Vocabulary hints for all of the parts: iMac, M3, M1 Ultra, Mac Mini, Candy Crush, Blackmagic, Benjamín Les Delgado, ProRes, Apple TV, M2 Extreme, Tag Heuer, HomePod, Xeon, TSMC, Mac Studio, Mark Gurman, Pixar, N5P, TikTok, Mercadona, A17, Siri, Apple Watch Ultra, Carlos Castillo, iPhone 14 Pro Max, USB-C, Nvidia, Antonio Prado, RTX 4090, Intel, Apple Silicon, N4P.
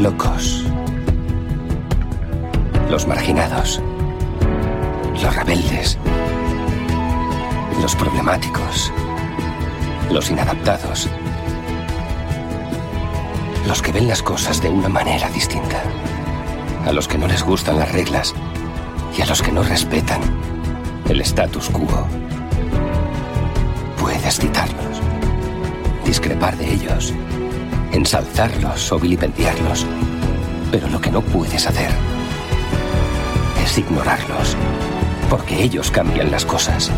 locos, los marginados, los rebeldes, los problemáticos, los inadaptados, los que ven las cosas de una manera distinta, a los que no les gustan las reglas y a los que no respetan el status quo. Puedes citarlos, discrepar de ellos, ensalzarlos o vilipendiarlos, pero lo que no puedes hacer es ignorarlos, porque ellos cambian las cosas,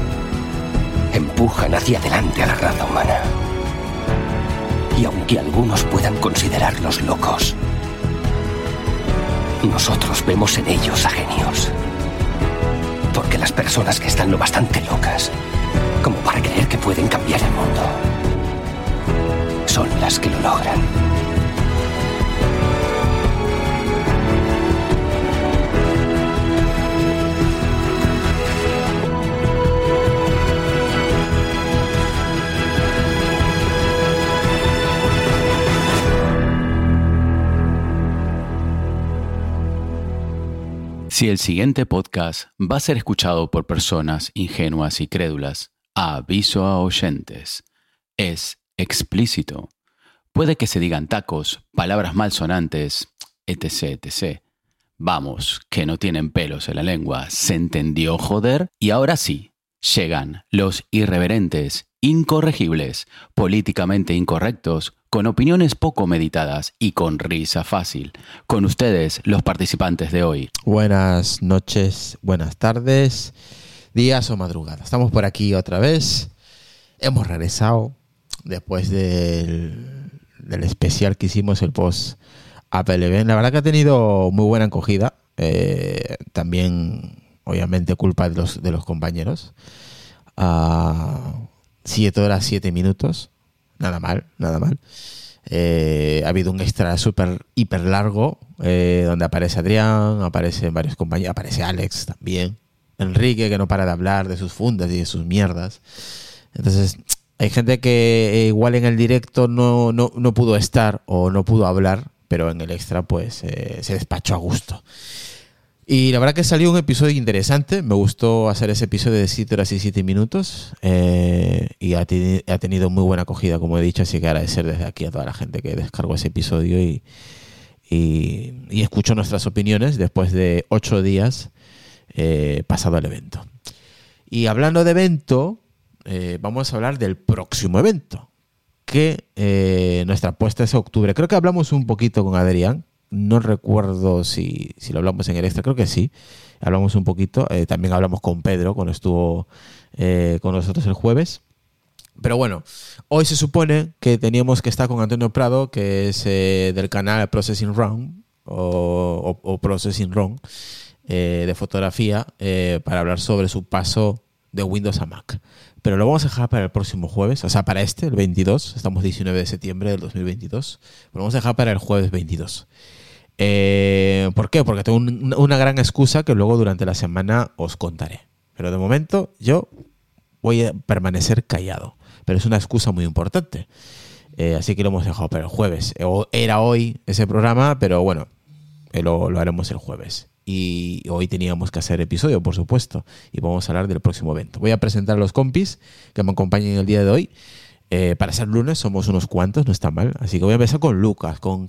empujan hacia adelante a la raza humana. Y aunque algunos puedan considerarlos locos, nosotros vemos en ellos a genios. Porque las personas que están lo bastante locas como para creer que pueden cambiar el mundo, son las que lo logran. Si el siguiente podcast va a ser escuchado por personas ingenuas y crédulas, aviso a oyentes. Es explícito. Puede que se digan tacos, palabras malsonantes, etc., etc. Vamos, que no tienen pelos en la lengua. ¿Se entendió, joder? Y ahora sí, llegan los irreverentes, incorregibles, políticamente incorrectos, con opiniones poco meditadas y con risa fácil. Con ustedes, los participantes de hoy. Buenas noches, buenas tardes, días o madrugadas. Estamos por aquí otra vez. Hemos regresado después del especial que hicimos, el post Apple Event. La verdad que ha tenido muy buena acogida. También, obviamente, culpa de los compañeros. 7 horas, 7 minutos. Nada mal, nada mal. Ha habido un extra súper, hiper largo, donde aparece Adrián, aparecen varios compañeros, aparece Alex también, Enrique, que no para de hablar de sus fundas y de sus mierdas. Entonces, hay gente que igual en el directo no pudo estar o no pudo hablar, pero en el extra pues se despachó a gusto. Y la verdad que salió un episodio interesante. Me gustó hacer ese episodio de 7 horas y 7 minutos. Y ha tenido muy buena acogida, como he dicho. Así que agradecer desde aquí a toda la gente que descargó ese episodio y escuchó nuestras opiniones después de 8 días pasado el evento. Y hablando de evento, vamos a hablar del próximo evento, que nuestra apuesta es octubre. Creo que hablamos un poquito con Adrián. No recuerdo si lo hablamos en el extra, creo que sí. Hablamos un poquito. También hablamos con Pedro cuando estuvo con nosotros el jueves. Pero bueno, hoy se supone que teníamos que estar con Antonio Prado, que es del canal Processing Ron o Processing Ron de fotografía, para hablar sobre su paso de Windows a Mac. Pero lo vamos a dejar para el próximo jueves, o sea, para el 22. Estamos 19 de septiembre del 2022. Lo vamos a dejar para el jueves 22. ¿Por qué? Porque tengo una gran excusa que luego durante la semana os contaré. Pero de momento yo voy a permanecer callado. Pero es una excusa muy importante. Así que lo hemos dejado para el jueves. Era hoy ese programa, pero bueno, lo haremos el jueves. Y hoy teníamos que hacer episodio, por supuesto. Y vamos a hablar del próximo evento. Voy a presentar a los compis que me acompañan el día de hoy. Para ser lunes somos unos cuantos, no está mal. Así que voy a empezar con Lucas, con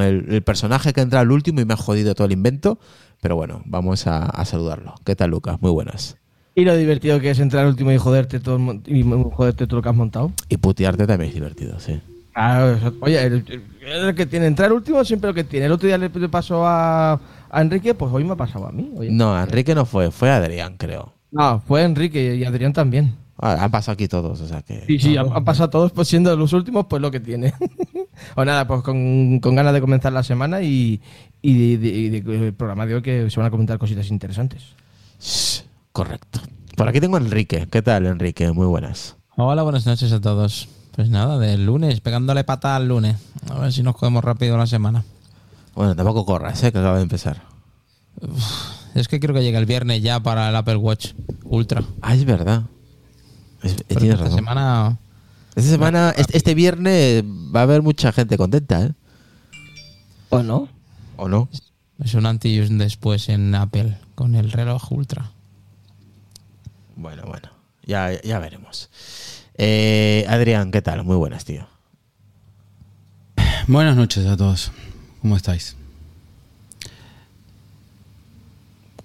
el personaje que entra al último y me ha jodido todo el invento. Pero bueno, vamos a saludarlo. ¿Qué tal, Lucas? Muy buenas. Y lo divertido que es entrar al último y joderte todo lo que has montado. Y putearte también es divertido, sí. Ah, oye, el que tiene entrar al último siempre lo que tiene. El otro día le pasó a Enrique, pues hoy me ha pasado a mí. Oye. No, a Enrique no fue Adrián, creo. No, fue Enrique y Adrián también. Han pasado aquí todos, o sea que... Sí, han pasado todos, pues siendo los últimos, pues lo que tiene. O nada, pues con ganas de comenzar la semana y el programa de hoy, que se van a comentar cositas interesantes. Correcto. Por aquí tengo a Enrique. ¿Qué tal, Enrique? Muy buenas. Hola, buenas noches a todos. Pues nada, del lunes, pegándole patada al lunes. A ver si nos cogemos rápido la semana. Bueno, tampoco corras, que acaba de empezar. Es que creo que llega el viernes ya para el Apple Watch Ultra. Ah, es verdad. Tienes razón. Esta semana, este viernes va a haber mucha gente contenta, ¿eh? ¿O no? ¿O no? Es un antes y un después en Apple con el reloj Ultra. Bueno, bueno. Ya veremos. Adrián, ¿qué tal? Muy buenas, tío. Buenas noches a todos. ¿Cómo estáis?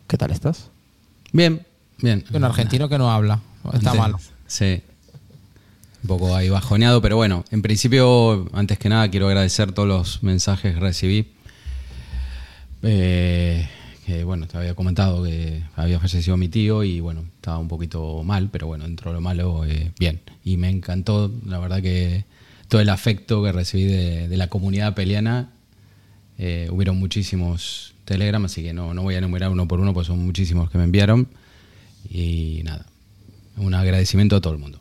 ¿Qué tal estás? Bien. Un argentino que no habla. Está mal. Sí. Un poco ahí bajoneado, pero bueno. En principio, antes que nada, quiero agradecer todos los mensajes que recibí. Que bueno, te había comentado que había fallecido mi tío y bueno, estaba un poquito mal, pero bueno, dentro de lo malo, bien. Y me encantó, la verdad que todo el afecto que recibí de la comunidad peliana. Hubieron muchísimos Telegram, así que no voy a enumerar uno por uno, pues son muchísimos que me enviaron. Y nada, un agradecimiento a todo el mundo.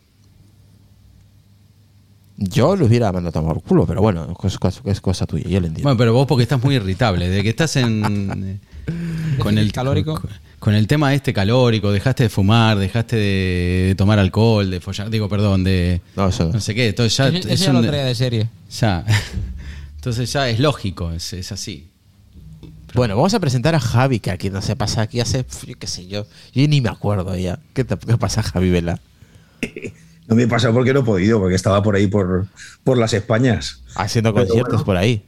Yo lo hubiera mandado a tomar culo, pero bueno, es cosa tuya, yo lo entiendo. Bueno, pero vos porque estás muy irritable, de que estás con el calórico, con el tema este calórico, dejaste de fumar, dejaste de tomar alcohol, de follar, digo, perdón, de no sé qué, entonces ya es una lotería de serie. Ya. Entonces ya es lógico, es así. Pero bueno, vamos a presentar a Javi, que aquí no se pasa, aquí hace, qué sé yo, yo ni me acuerdo ya. ¿Qué pasa, Javi Vela? No me he pasado porque no he podido, porque estaba por ahí por las Españas. Haciendo conciertos, bueno, por ahí.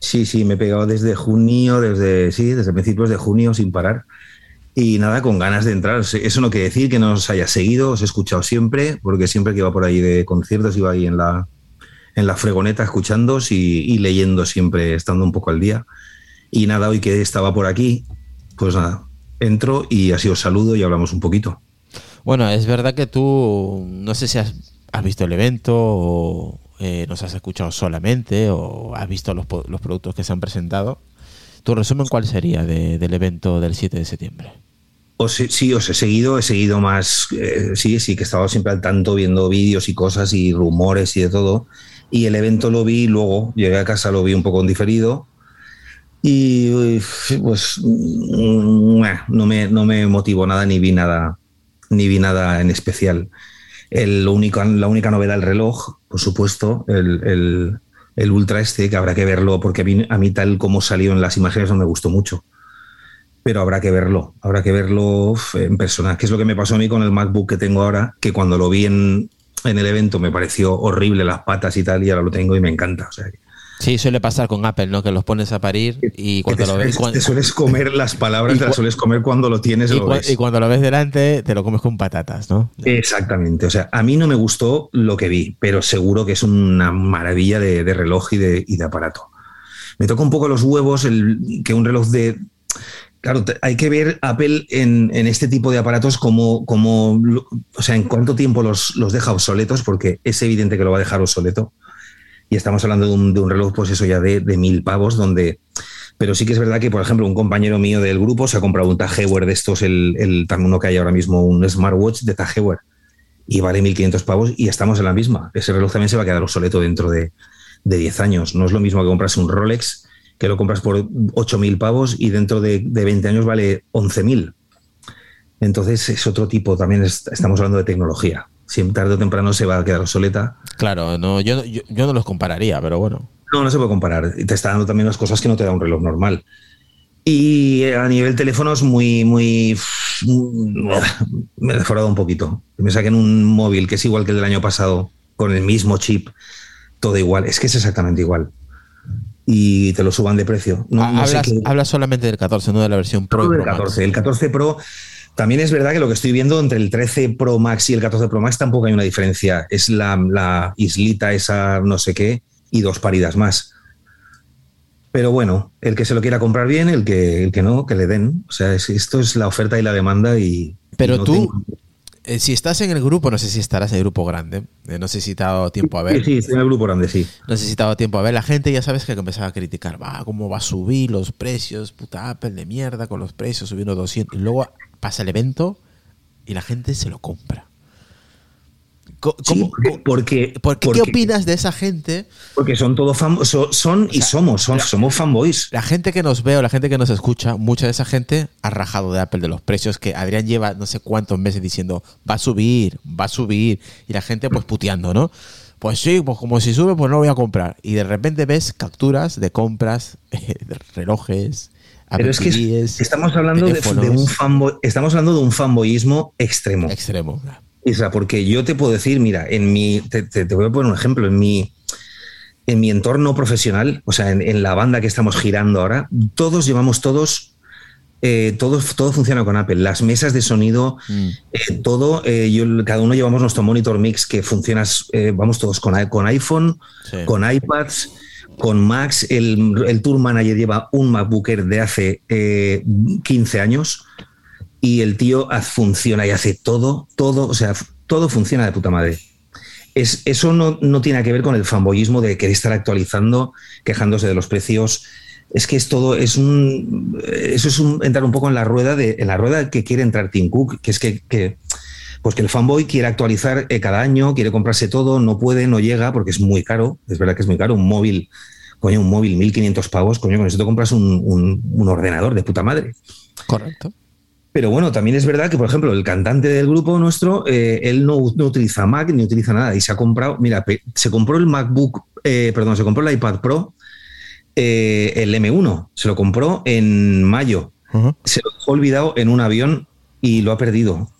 Sí, me he pegado desde junio, desde principios de junio sin parar. Y nada, con ganas de entrar. Eso no quiere decir que no os haya seguido, os he escuchado siempre, porque siempre que iba por ahí de conciertos iba ahí en la fregoneta escuchándoos y leyendo siempre, estando un poco al día. Y nada, hoy que estaba por aquí, pues nada, entro y así os saludo y hablamos un poquito. Bueno, es verdad que tú, no sé si has visto el evento o nos has escuchado solamente o has visto los productos que se han presentado. ¿Tu resumen cuál sería del evento del 7 de septiembre? Os he seguido más, sí, que he estado siempre al tanto viendo vídeos y cosas y rumores y de todo. Y el evento lo vi, luego llegué a casa, lo vi un poco en diferido. Y pues no me motivó nada ni vi nada en especial. La única novedad, el reloj, por supuesto, el Ultra este, que habrá que verlo, porque a mí tal como salió en las imágenes no me gustó mucho. Pero habrá que verlo en persona, que es lo que me pasó a mí con el MacBook que tengo ahora, que cuando lo vi en el evento me pareció horrible las patas y tal, y ahora lo tengo y me encanta. O sea, sí, suele pasar con Apple, ¿no? Que los pones a parir y cuando lo ves... Te sueles comer las palabras, te las sueles comer cuando lo tienes y lo ves. Y cuando lo ves delante, te lo comes con patatas, ¿no? Exactamente. O sea, a mí no me gustó lo que vi, pero seguro que es una maravilla de reloj y de aparato. Me toca un poco los huevos que un reloj de... Claro, hay que ver Apple en este tipo de aparatos como... O sea, en cuánto tiempo los deja obsoletos, porque es evidente que lo va a dejar obsoleto. Y estamos hablando de un reloj, pues eso ya de 1.000 pavos, donde... Pero sí que es verdad que, por ejemplo, un compañero mío del grupo se ha comprado un Tag Heuer de estos, uno que hay ahora mismo, un smartwatch de Tag Heuer, y vale 1.500 pavos y estamos en la misma. Ese reloj también se va a quedar obsoleto dentro de 10 años. No es lo mismo que compras un Rolex, que lo compras por 8.000 pavos y dentro de 20 años vale 11.000. Entonces es otro tipo, también estamos hablando de tecnología. Si tarde o temprano se va a quedar obsoleta. Claro, no, yo no los compararía, pero bueno. No se puede comparar. Te está dando también las cosas que no te da un reloj normal. Y a nivel teléfono es muy, muy... Me he deforado un poquito. Me saquen un móvil que es igual que el del año pasado, con el mismo chip, todo igual. Es que es exactamente igual. Y te lo suban de precio. Hablas solamente del 14, no de la versión Pro. Del 14. El 14 Pro... También es verdad que lo que estoy viendo entre el 13 Pro Max y el 14 Pro Max tampoco hay una diferencia. Es la islita esa no sé qué y dos paridas más. Pero bueno, el que se lo quiera comprar bien, el que no, que le den. O sea, esto es la oferta y la demanda. Pero no tú, si estás en el grupo, no sé si estarás en el grupo grande. No sé si te ha dado tiempo a ver. Sí, estoy en el grupo grande, sí. No sé si te ha dado tiempo a ver. La gente ya sabes que empezaba a criticar. ¿Cómo va a subir los precios? Puta Apple de mierda con los precios, subiendo 200. Y luego... pasa el evento y la gente se lo compra. ¿Qué opinas de esa gente? Porque son todos somos fanboys. La gente que nos ve o la gente que nos escucha, mucha de esa gente ha rajado de Apple, de los precios que Adrián lleva no sé cuántos meses diciendo va a subir, y la gente pues puteando, ¿no? pues sí, pues como si sube, pues no lo voy a comprar. Y de repente ves capturas de compras, de relojes. Pero es que estamos hablando de un fanboyismo extremo. Extremo. Isra, porque yo te puedo decir, mira, te voy a poner un ejemplo, en mi entorno profesional, o sea, en la banda que estamos girando ahora, todo funciona con Apple, las mesas de sonido, cada uno llevamos nuestro monitor mix que funciona, vamos todos con iPhone, sí, con iPads, con Macs, el Tour Manager lleva un MacBook Air de hace 15 años y el tío funciona y hace todo, o sea, todo funciona de puta madre. Eso no tiene que ver con el fanboyismo de querer estar actualizando, quejándose de los precios. Es que es todo, entrar un poco en la rueda que quiere entrar Tim Cook, que es que el fanboy quiere actualizar cada año, quiere comprarse todo, no puede, no llega, porque es muy caro, es verdad que es muy caro, un móvil, 1.500 pavos, con eso te compras un ordenador de puta madre. Correcto. Pero bueno, también es verdad que, por ejemplo, el cantante del grupo nuestro, él no utiliza Mac ni utiliza nada y se ha comprado, mira, se compró el iPad Pro, el M1, se lo compró en mayo, se lo dejó olvidado en un avión y lo ha perdido.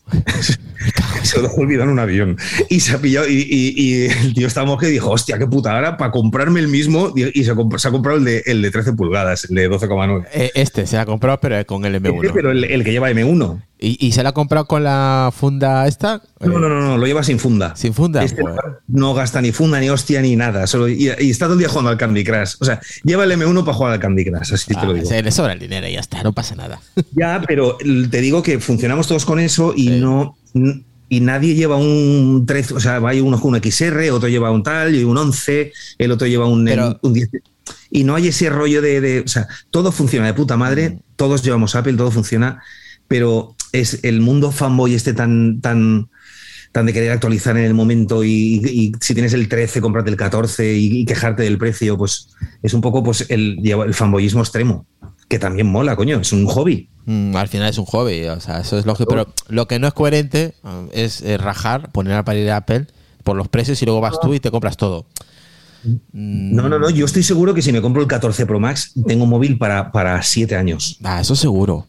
Se lo dejó olvidado en un avión y se ha pillado y el tío está moje y dijo, hostia, qué puta, ahora para comprarme el mismo y se ha comprado el de 13 pulgadas, el de 12,9. Este se lo ha comprado pero con el M1. Pero el que lleva M1. ¿Y se lo ha comprado con la funda esta? No, lo lleva sin funda. ¿Sin funda? Bueno. No gasta ni funda, ni hostia, ni nada. Solo, y está todo el día jugando al Candy Crush. O sea, lleva el M1 para jugar al Candy Crush, así te lo digo. Se le sobra el dinero y ya está, no pasa nada. Ya, pero te digo que funcionamos todos con eso y y nadie lleva un 13, o sea, hay uno con un XR, otro lleva un tal, y un 11, el otro lleva un 10. Y no hay ese rollo o sea, todo funciona de puta madre, todos llevamos Apple, todo funciona, pero es el mundo fanboy este tan de querer actualizar en el momento y si tienes el 13, cómprate el 14 y quejarte del precio, pues es un poco pues el fanboyismo extremo, que también mola, coño, es un hobby. Al final es un hobby, o sea, eso es lógico, pero lo que no es coherente es rajar, poner a parir a Apple por los precios y luego vas tú y te compras todo. No, yo estoy seguro que si me compro el 14 Pro Max tengo un móvil para 7 años. Eso seguro.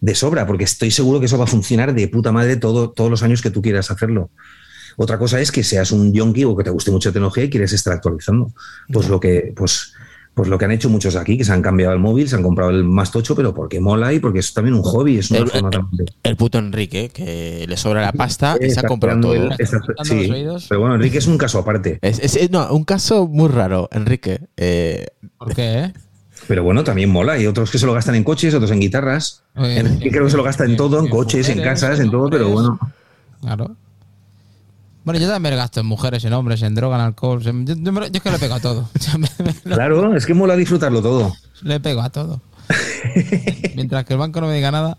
De sobra, porque estoy seguro que eso va a funcionar de puta madre todos los años que tú quieras hacerlo. Otra cosa es que seas un yonki o que te guste mucho la tecnología y quieres estar actualizando. Pues lo que han hecho muchos aquí, que se han cambiado el móvil, se han comprado el más tocho, pero porque mola y porque es también un hobby. Es una forma también. El puto Enrique, que le sobra la pasta y se ha comprado todo. Sí, pero bueno, Enrique es un caso aparte. No, un caso muy raro, Enrique. ¿Por qué? Pero bueno, también mola. Hay otros que se lo gastan en coches, otros en guitarras. Enrique creo que se lo gasta en todo, en coches, en casas, en todo, pero bueno. Claro. Bueno, yo también gasto en mujeres, en hombres, en droga, en alcohol. Yo es que le pego a todo. Claro, es que mola disfrutarlo todo. Le pego a todo. Mientras que el banco no me diga nada.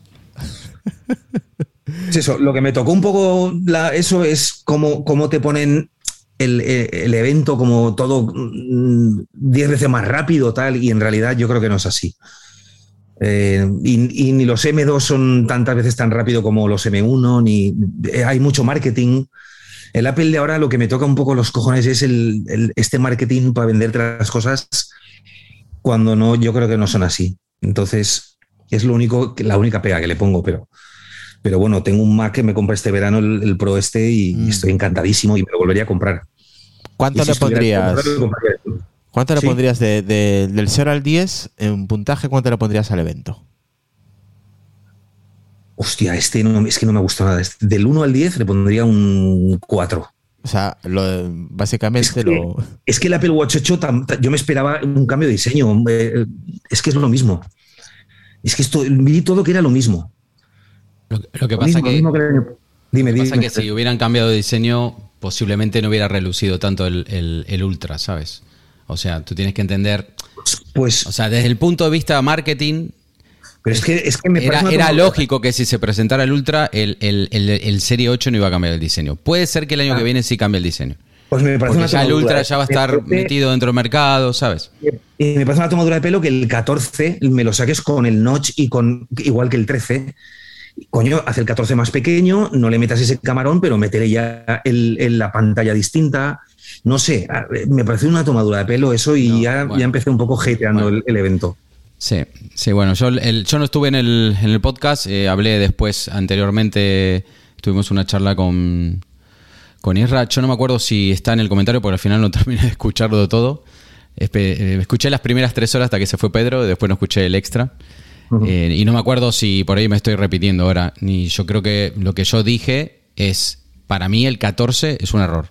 Es eso, lo que me tocó un poco eso es cómo te ponen el evento como todo 10 veces más rápido, tal, y en realidad yo creo que no es así. Y ni los M2 son tantas veces tan rápido como los M1, ni hay mucho marketing. El Apple de ahora lo que me toca un poco los cojones es este marketing para venderte las cosas cuando no, yo creo que no son así. Entonces, es la única pega que le pongo, pero bueno, tengo un Mac que me compré este verano, el Pro y estoy encantadísimo y me lo volvería a comprar. ¿Cuánto le pondrías? ¿Cuánto le pondrías del 0 al 10 en puntaje? ¿Cuánto le pondrías al evento? Hostia, es que no me gustó nada. Del 1 al 10 le pondría un 4. O sea, básicamente Es que el Apple Watch 8, yo me esperaba un cambio de diseño. Es que es lo mismo. Es que esto vi todo que era lo mismo. Lo que pasa es que si hubieran cambiado de diseño, posiblemente no hubiera relucido tanto el Ultra, ¿sabes? O sea, tú tienes que entender... Pues, o sea, desde el punto de vista marketing... Pero es que me era lógico que si se presentara el Ultra, el Serie 8 no iba a cambiar el diseño. Puede ser que el año que viene sí cambie el diseño. Pues me parece porque ya el Ultra ya va a estar metido dentro del mercado, ¿sabes? Y me parece una tomadura de pelo que el 14 me lo saques con el notch y igual que el 13. Coño, haz el 14 más pequeño, no le metas ese camarón, pero métele ya la pantalla distinta. No sé, me pareció una tomadura de pelo eso y ya empecé un poco hateando el evento. Sí, sí, bueno, yo no estuve en el podcast, hablé después, anteriormente tuvimos una charla con Isra. Yo no me acuerdo si está en el comentario porque al final no terminé de escucharlo todo. Escuché las primeras 3 horas hasta que se fue Pedro, después no escuché el extra. Uh-huh. Y no me acuerdo si por ahí me estoy repitiendo ahora. Ni yo creo que lo que yo dije es, para mí el 14 es un error.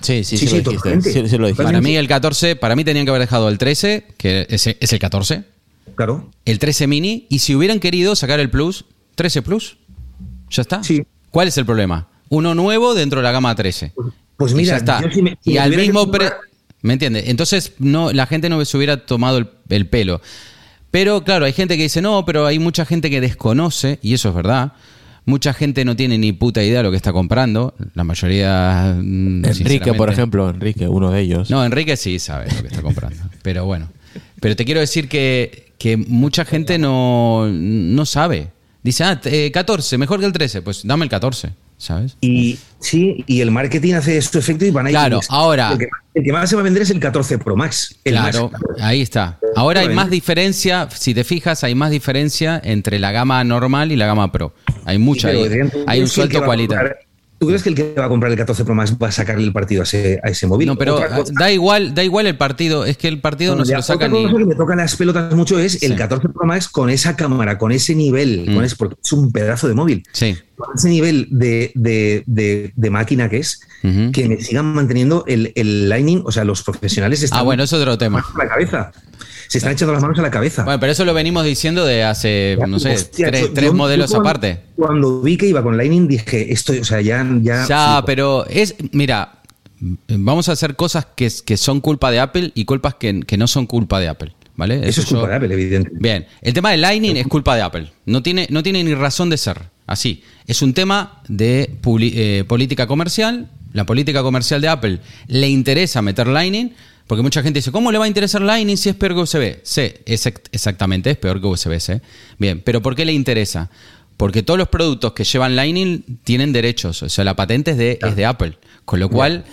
Sí, lo dijiste. Sí, lo dijiste. Para mí el 14, para mí tenían que haber dejado el 13, que es el 14. Claro. El 13 mini, y si hubieran querido sacar el Plus, 13 Plus, ya está. Sí. ¿Cuál es el problema? Uno nuevo dentro de la gama 13. Pues mira, y ya está. Si al mismo ¿me entiendes? Entonces no, la gente no se hubiera tomado el pelo. Pero claro, hay gente que dice no, pero hay mucha gente que desconoce, y eso es verdad. Mucha gente no tiene ni puta idea de lo que está comprando. La mayoría, Enrique, por ejemplo. Enrique, uno de ellos. No, Enrique sí sabe lo que está comprando. Pero bueno. Pero te quiero decir que mucha gente no sabe. Dice, 14, mejor que el 13. Pues dame el 14, ¿sabes? Y sí, y el marketing hace su efecto y van a ir. Claro, ahora... El que más se va a vender es el 14 Pro Max. Claro, ahí está. Ahora hay más diferencia, si te fijas, hay más diferencia entre la gama normal y la gama Pro. Hay mucha. Sí, hay un suelto cualitativo. ¿Tú crees que el que va a comprar el 14 Pro Max va a sacarle el partido a ese móvil? No, pero da igual el partido. Es que el partido no se lo saca ni... Lo que me toca las pelotas mucho es el 14 Pro Max con esa cámara, con ese nivel, porque es un pedazo de móvil. Sí. Con ese nivel de máquina que es, que me sigan manteniendo el Lightning. O sea, los profesionales están... Ah, bueno, eso es otro tema. A la cabeza. Se están echando las manos a la cabeza. Bueno, pero eso lo venimos diciendo de hace, no sé, hostia, tres modelos aparte. Cuando vi que iba con Lightning dije, ya, pero es, mira, vamos a hacer cosas que son culpa de Apple y culpas que no son culpa de Apple, ¿vale? Eso es culpa de Apple, evidentemente. Bien, el tema de Lightning es culpa de Apple. No tiene ni razón de ser. Así, es un tema de política comercial. La política comercial de Apple le interesa meter Lightning. Porque mucha gente dice, ¿cómo le va a interesar Lightning si es peor que USB? Sí, exactamente, es peor que USB-C. Bien, pero ¿por qué le interesa? Porque todos los productos que llevan Lightning tienen derechos. O sea, la patente es de Apple. Con lo cual,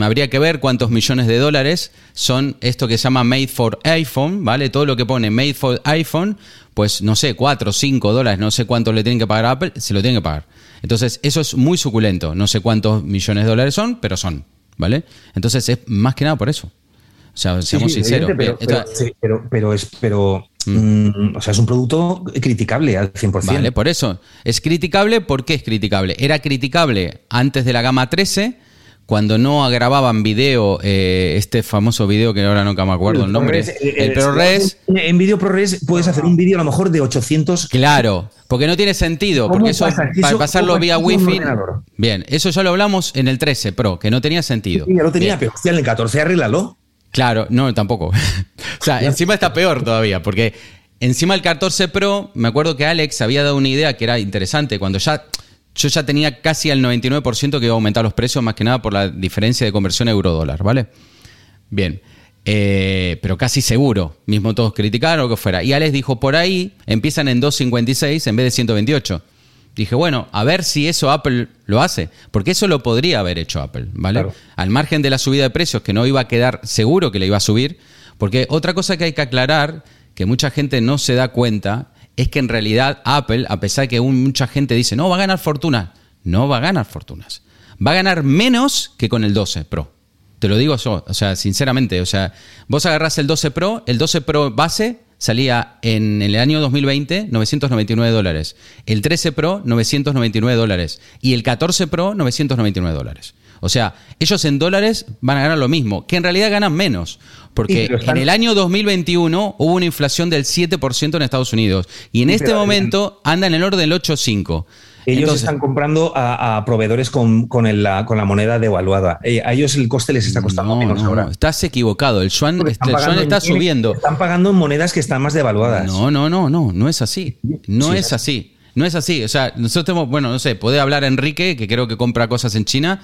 habría que ver cuántos millones de dólares son esto que se llama Made for iPhone, ¿vale? Todo lo que pone Made for iPhone, pues no sé, $4 o $5, no sé cuánto le tienen que pagar a Apple, se lo tienen que pagar. Entonces, eso es muy suculento. No sé cuántos millones de dólares son, pero son. ¿Vale? Entonces es más que nada por eso. O sea, seamos sinceros. O sea, es un producto criticable al 100%. Vale, por eso. Es criticable. ¿Por qué es criticable? Era criticable antes de la gama 13, cuando no grababan video, este famoso video que ahora nunca me acuerdo el nombre. El ProRes. En video ProRes puedes hacer un video a lo mejor de 800. Claro, porque no tiene sentido. Porque eso, para pasarlo vía Wi-Fi. Bien, eso ya lo hablamos en el 13 Pro, que no tenía sentido. Sí, ya lo tenía, pero en el 14 arréglalo. Claro, no, tampoco. O sea, encima está peor todavía, porque encima el 14 Pro, me acuerdo que Alex había dado una idea que era interesante, cuando ya... Yo ya tenía casi al 99% que iba a aumentar los precios, más que nada por la diferencia de conversión euro-dólar, ¿vale? Bien, pero casi seguro. Mismo todos criticaron o que fuera. Y Alex dijo, por ahí empiezan en 256 en vez de 128. Dije, bueno, a ver si eso Apple lo hace. Porque eso lo podría haber hecho Apple, ¿vale? Claro. Al margen de la subida de precios, que no iba a quedar seguro que le iba a subir. Porque otra cosa que hay que aclarar, que mucha gente no se da cuenta... Es que en realidad Apple, a pesar que mucha gente dice, no, va a ganar fortunas. No va a ganar fortunas. Va a ganar menos que con el 12 Pro. Te lo digo yo, o sea, sinceramente. O sea, vos agarrás el 12 Pro base salía en el año 2020 $999. El 13 Pro, $999. Y el 14 Pro, $999. O sea, ellos en dólares van a ganar lo mismo, que en realidad ganan menos, porque en el año 2021 hubo una inflación del 7% en Estados Unidos y en este momento anda en el orden del 8.5%. Ellos están comprando a proveedores con la moneda devaluada. A ellos el coste les está costando menos ahora. Estás equivocado. El yuan está subiendo. Están pagando en monedas que están más devaluadas. No es así. No es así. O sea, nosotros tenemos, bueno, no sé, puede hablar Enrique, que creo que compra cosas en China.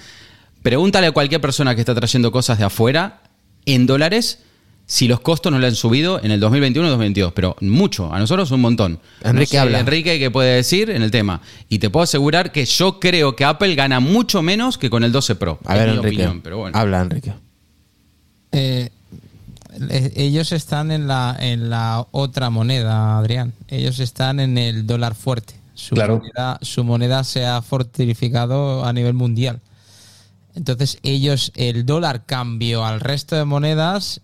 Pregúntale a cualquier persona que está trayendo cosas de afuera en dólares si los costos nos lo han subido en el 2021 o 2022, pero mucho, a nosotros un montón. Enrique, no sé, habla. Enrique, ¿qué puede decir en el tema? Y te puedo asegurar que yo creo que Apple gana mucho menos que con el 12 Pro. A ver, Enrique, opinión, pero bueno. Habla, Enrique. Ellos están en la otra moneda, Adrián. Ellos están en el dólar fuerte. Su moneda se ha fortificado a nivel mundial. Entonces ellos, el dólar cambio al resto de monedas,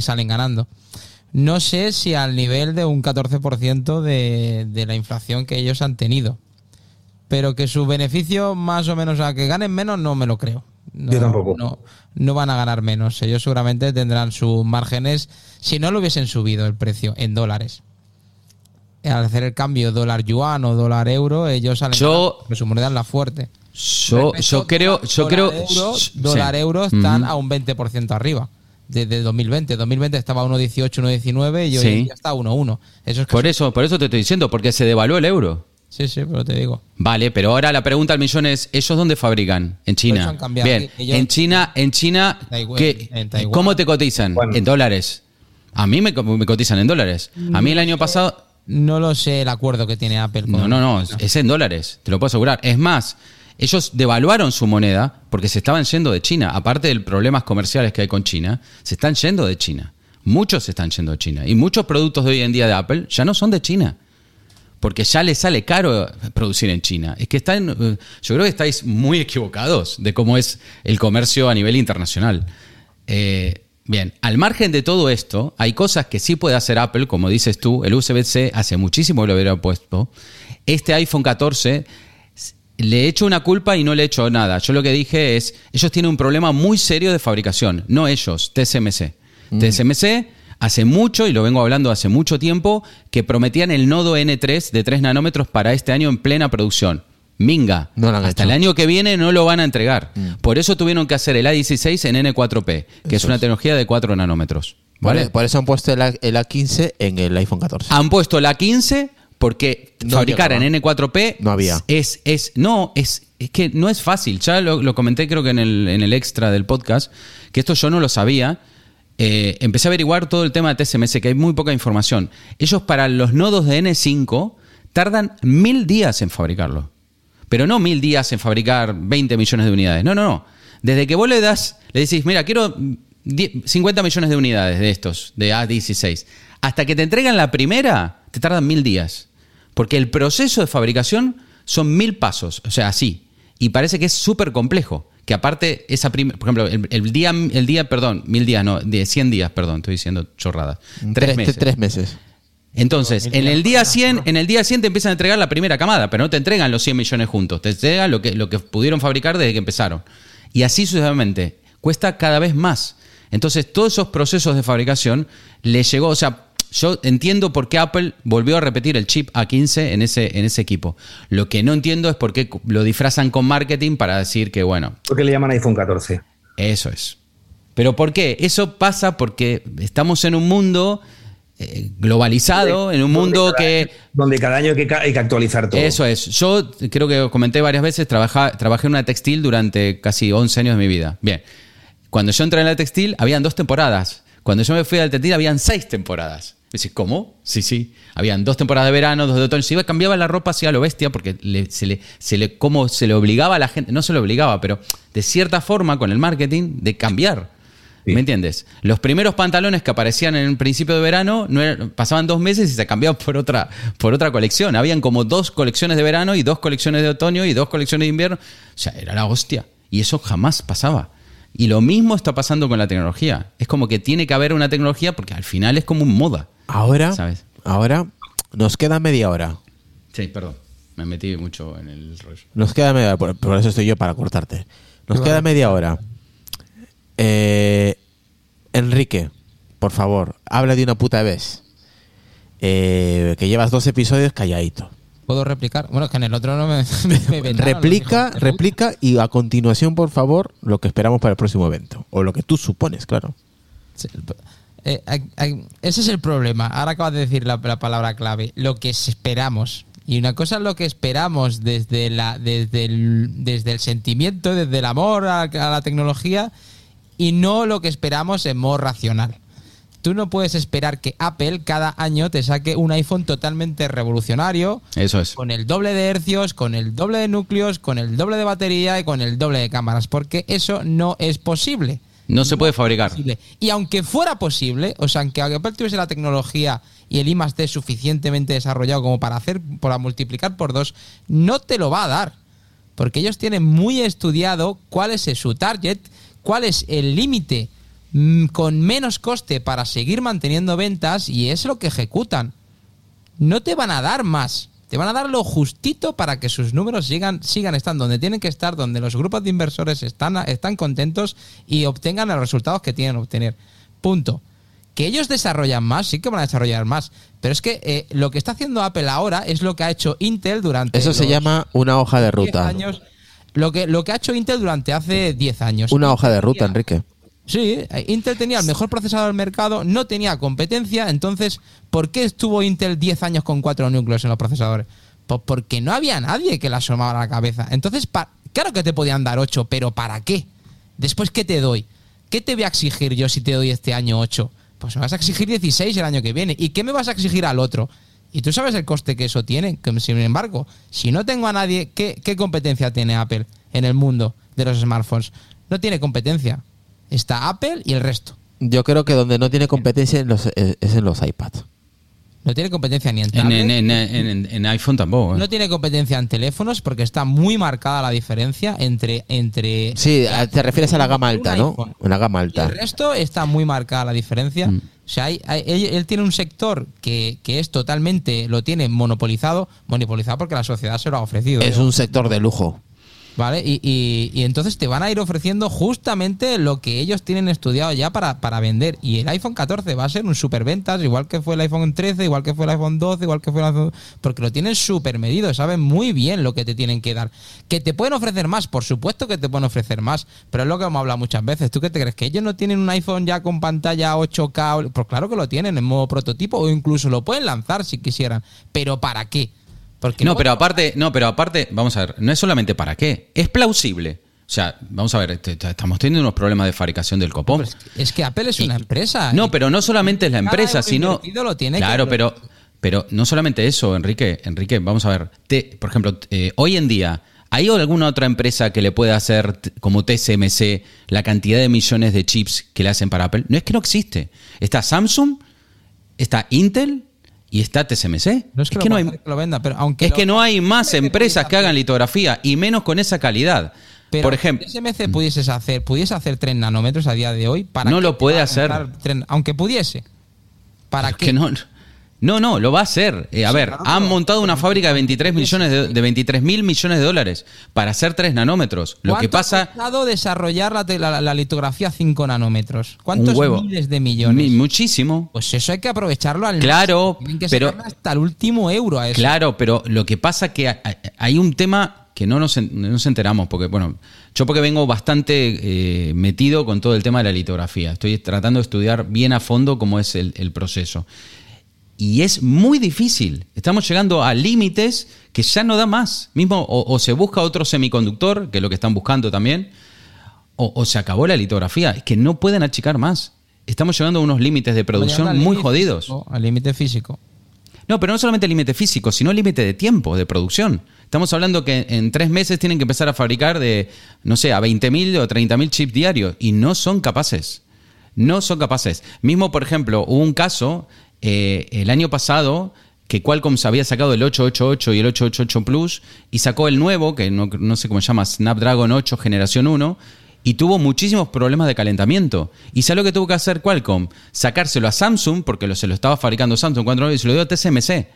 salen ganando. No sé si al nivel de un 14% de la inflación que ellos han tenido. Pero que su beneficio, más o menos, a que ganen menos, no me lo creo. No, yo tampoco. No van a ganar menos. Ellos seguramente tendrán sus márgenes, si no lo hubiesen subido el precio en dólares. Al hacer el cambio dólar-yuan o dólar-euro, ellos salen ganando, su moneda es la fuerte. Yo creo dólar-euro están a un 20% arriba. Desde 2020. 2020 estaba 1.18, 1.19 y hoy ya está 1.1. Por eso te estoy diciendo, porque se devaluó el euro. Sí, pero te digo. Vale, pero ahora la pregunta al millón es, ¿ellos dónde fabrican? En China. Bien, en China, Taiwán. ¿Cómo te cotizan? Bueno. En dólares. A mí me cotizan en dólares. A mí el año pasado... No lo sé el acuerdo que tiene Apple. No, es en dólares, te lo puedo asegurar. Es más, ellos devaluaron su moneda porque se estaban yendo de China. Aparte de problemas comerciales que hay con China, se están yendo de China. Muchos se están yendo de China. Y muchos productos de hoy en día de Apple ya no son de China. Porque ya les sale caro producir en China. Es que yo creo que estáis muy equivocados de cómo es el comercio a nivel internacional. Bien, al margen de todo esto, hay cosas que sí puede hacer Apple, como dices tú. El USB-C hace muchísimo que lo hubiera puesto. Este iPhone 14 le he hecho una culpa y no le he hecho nada. Yo lo que dije es, ellos tienen un problema muy serio de fabricación. No ellos, TSMC. TSMC... Hace mucho, y lo vengo hablando hace mucho tiempo, que prometían el nodo N3 de 3 nanómetros para este año en plena producción. Minga. No lo han hecho. El año que viene no lo van a entregar. Por eso tuvieron que hacer el A16 en N4P, que es una tecnología de 4 nanómetros. ¿Vale? Por eso han puesto el A15 en el iPhone 14. Han puesto el A15 porque fabricar en N4P no había. Es que no es fácil. Ya lo comenté, creo que en el extra del podcast, que esto yo no lo sabía. Empecé a averiguar todo el tema de TSMC, que hay muy poca información. Ellos para los nodos de N5 tardan 1.000 días en fabricarlo. Pero no 1.000 días en fabricar 20 millones de unidades. No. Desde que vos le decís, mira, quiero 50 millones de unidades de estos, de A16. Hasta que te entregan la primera, te tardan 1.000 días. Porque el proceso de fabricación son 1.000 pasos. O sea, así. Y parece que es súper complejo. Que aparte, por ejemplo, el día, 100 días, estoy diciendo chorradas. 3 meses. Entonces, en el día 100 te empiezan a entregar la primera camada, pero no te entregan los 100 millones juntos, te entregan lo que pudieron fabricar desde que empezaron. Y así sucesivamente, cuesta cada vez más. Entonces, todos esos procesos de fabricación les llegó, o sea, yo entiendo por qué Apple volvió a repetir el chip A15 en ese equipo. Lo que no entiendo es por qué lo disfrazan con marketing para decir que, bueno... ¿Por qué le llaman iPhone 14? Eso es. ¿Pero por qué? Eso pasa porque estamos en un mundo globalizado, en un mundo que... Donde cada año hay que actualizar todo. Eso es. Yo creo que os comenté varias veces, trabajé en una textil durante casi 11 años de mi vida. Bien. Cuando yo entré en la textil, habían 2 temporadas. Cuando yo me fui a la textil, habían 6 temporadas. Dices, ¿cómo? Sí. Habían 2 temporadas de verano, 2 de otoño. Se iba, cambiaba la ropa así a lo bestia porque como se le obligaba a la gente, no se le obligaba, pero de cierta forma con el marketing de cambiar. Sí. ¿Me entiendes? Los primeros pantalones que aparecían en el principio de verano pasaban 2 meses y se cambiaban por otra colección. Habían como 2 colecciones de verano y 2 colecciones de otoño y 2 colecciones de invierno. O sea, era la hostia. Y eso jamás pasaba. Y lo mismo está pasando con la tecnología. Es como que tiene que haber una tecnología porque al final es como un moda. Ahora nos queda media hora. Sí, perdón. Me metí mucho en el rollo. Nos queda media hora. Por eso estoy yo para cortarte. Nos queda media hora. Enrique, por favor, habla de una puta vez. Que llevas 2 episodios calladito. ¿Puedo replicar? Bueno, que en el otro no me Replica y a continuación, por favor, lo que esperamos para el próximo evento. O lo que tú supones, claro. Sí. Ese es el problema. Ahora acabas de decir la palabra clave, lo que esperamos. Y una cosa es lo que esperamos desde el sentimiento, desde el amor a la tecnología, y no lo que esperamos en modo racional. Tú no puedes esperar que Apple cada año te saque un iPhone totalmente revolucionario. Eso es. Con el doble de hercios, con el doble de núcleos, con el doble de batería y con el doble de cámaras, porque eso no es posible. No se puede fabricar. Y aunque fuera posible, o sea, aunque Apple tuviese la tecnología y el I+D suficientemente desarrollado como para hacer, para multiplicar por dos, no te lo va a dar. Porque ellos tienen muy estudiado cuál es su target, cuál es el límite con menos coste para seguir manteniendo ventas, y es lo que ejecutan. No te van a dar más. Te van a dar lo justito para que sus números sigan estando donde tienen que estar, donde los grupos de inversores están contentos y obtengan los resultados que tienen que obtener. Punto. Que ellos desarrollan más, sí que van a desarrollar más. Pero es que lo que está haciendo Apple ahora es lo que ha hecho Intel durante... Eso se llama una hoja de ruta. Años, lo que ha hecho Intel durante hace 10 años. Una hoja de ruta, Enrique. Sí, Intel tenía el mejor procesador del mercado, no tenía competencia, entonces, ¿por qué estuvo Intel 10 años con 4 núcleos en los procesadores? Pues porque no había nadie que le asomara la cabeza. Entonces, claro que te podían dar 8, pero ¿para qué? Después, ¿qué te doy? ¿Qué te voy a exigir yo si te doy este año 8? Pues me vas a exigir 16 el año que viene. ¿Y qué me vas a exigir al otro? Y tú sabes el coste que eso tiene. Que, sin embargo, si no tengo a nadie, ¿qué competencia tiene Apple en el mundo de los smartphones? No tiene competencia. Está Apple y el resto. Yo creo que donde no tiene competencia es en los iPads. No tiene competencia ni en tablets. En iPhone tampoco. No tiene competencia en teléfonos porque está muy marcada la diferencia entre sí, te refieres a la gama alta, ¿no? Una gama alta. Y el resto está muy marcada la diferencia. O sea, él tiene un sector que es totalmente, lo tiene monopolizado porque la sociedad se lo ha ofrecido. Es un sector de lujo. ¿Vale? Y entonces te van a ir ofreciendo justamente lo que ellos tienen estudiado ya para vender. Y el iPhone 14 va a ser un superventas, igual que fue el iPhone 13, igual que fue el iPhone 12, igual que fue el iPhone... Porque lo tienen súper medido, saben muy bien lo que te tienen que dar. Que te pueden ofrecer más, por supuesto que te pueden ofrecer más, pero es lo que hemos hablado muchas veces. ¿Tú qué te crees? ¿Que ellos no tienen un iPhone ya con pantalla 8K? Pues claro que lo tienen en modo prototipo, o incluso lo pueden lanzar si quisieran. ¿Pero para qué? Porque pero aparte, vamos a ver, no es solamente para qué, es plausible. O sea, vamos a ver, estamos teniendo unos problemas de fabricación del copón. Es que Apple es una empresa. No, pero no solamente es la empresa, sino... Lo tiene claro, que... pero no solamente eso, Enrique, vamos a ver. Por ejemplo, hoy en día, ¿hay alguna otra empresa que le pueda hacer, como TSMC, la cantidad de millones de chips que le hacen para Apple? No, es que no existe. Está Samsung, está Intel... Y está TSMC. No es que no hay, que lo venda, pero aunque es que no hay más empresas que hagan litografía, y menos con esa calidad. Pero por ejemplo, TSMC pudiese hacer 3 nanómetros a día de hoy. ¿Para no lo puede hacer? Aunque pudiese. ¿Para qué? No, lo va a hacer. A ver, han montado una fábrica de 23 mil millones de dólares para hacer 3 nanómetros. Lo que pasa... ¿Cuánto ha costado desarrollar la litografía 5 nanómetros? ¿Cuántos miles de millones? Muchísimo. Pues eso hay que aprovecharlo al máximo. Claro, pero hasta el último euro a eso. Claro, pero lo que pasa que hay un tema que no nos enteramos, porque bueno, yo porque vengo bastante metido con todo el tema de la litografía. Estoy tratando de estudiar bien a fondo cómo es el proceso. Y es muy difícil. Estamos llegando a límites que ya no da más. Mismo o se busca otro semiconductor, que es lo que están buscando también, o se acabó la litografía. Es que no pueden achicar más. Estamos llegando a unos límites de producción muy jodidos. Al límite físico. No, pero no solamente el límite físico, sino el límite de tiempo de producción. Estamos hablando que en 3 meses tienen que empezar a fabricar de, no sé, a 20.000 o 30.000 chips diarios. Y no son capaces. No son capaces. Mismo, por ejemplo, hubo un caso... el año pasado que Qualcomm se había sacado el 888 y el 888 Plus y sacó el nuevo, que no sé cómo se llama, Snapdragon 8 generación 1, y tuvo muchísimos problemas de calentamiento. ¿Y sabe lo que tuvo que hacer Qualcomm? Sacárselo a Samsung, porque se lo estaba fabricando Samsung cuando se lo dio a TSMC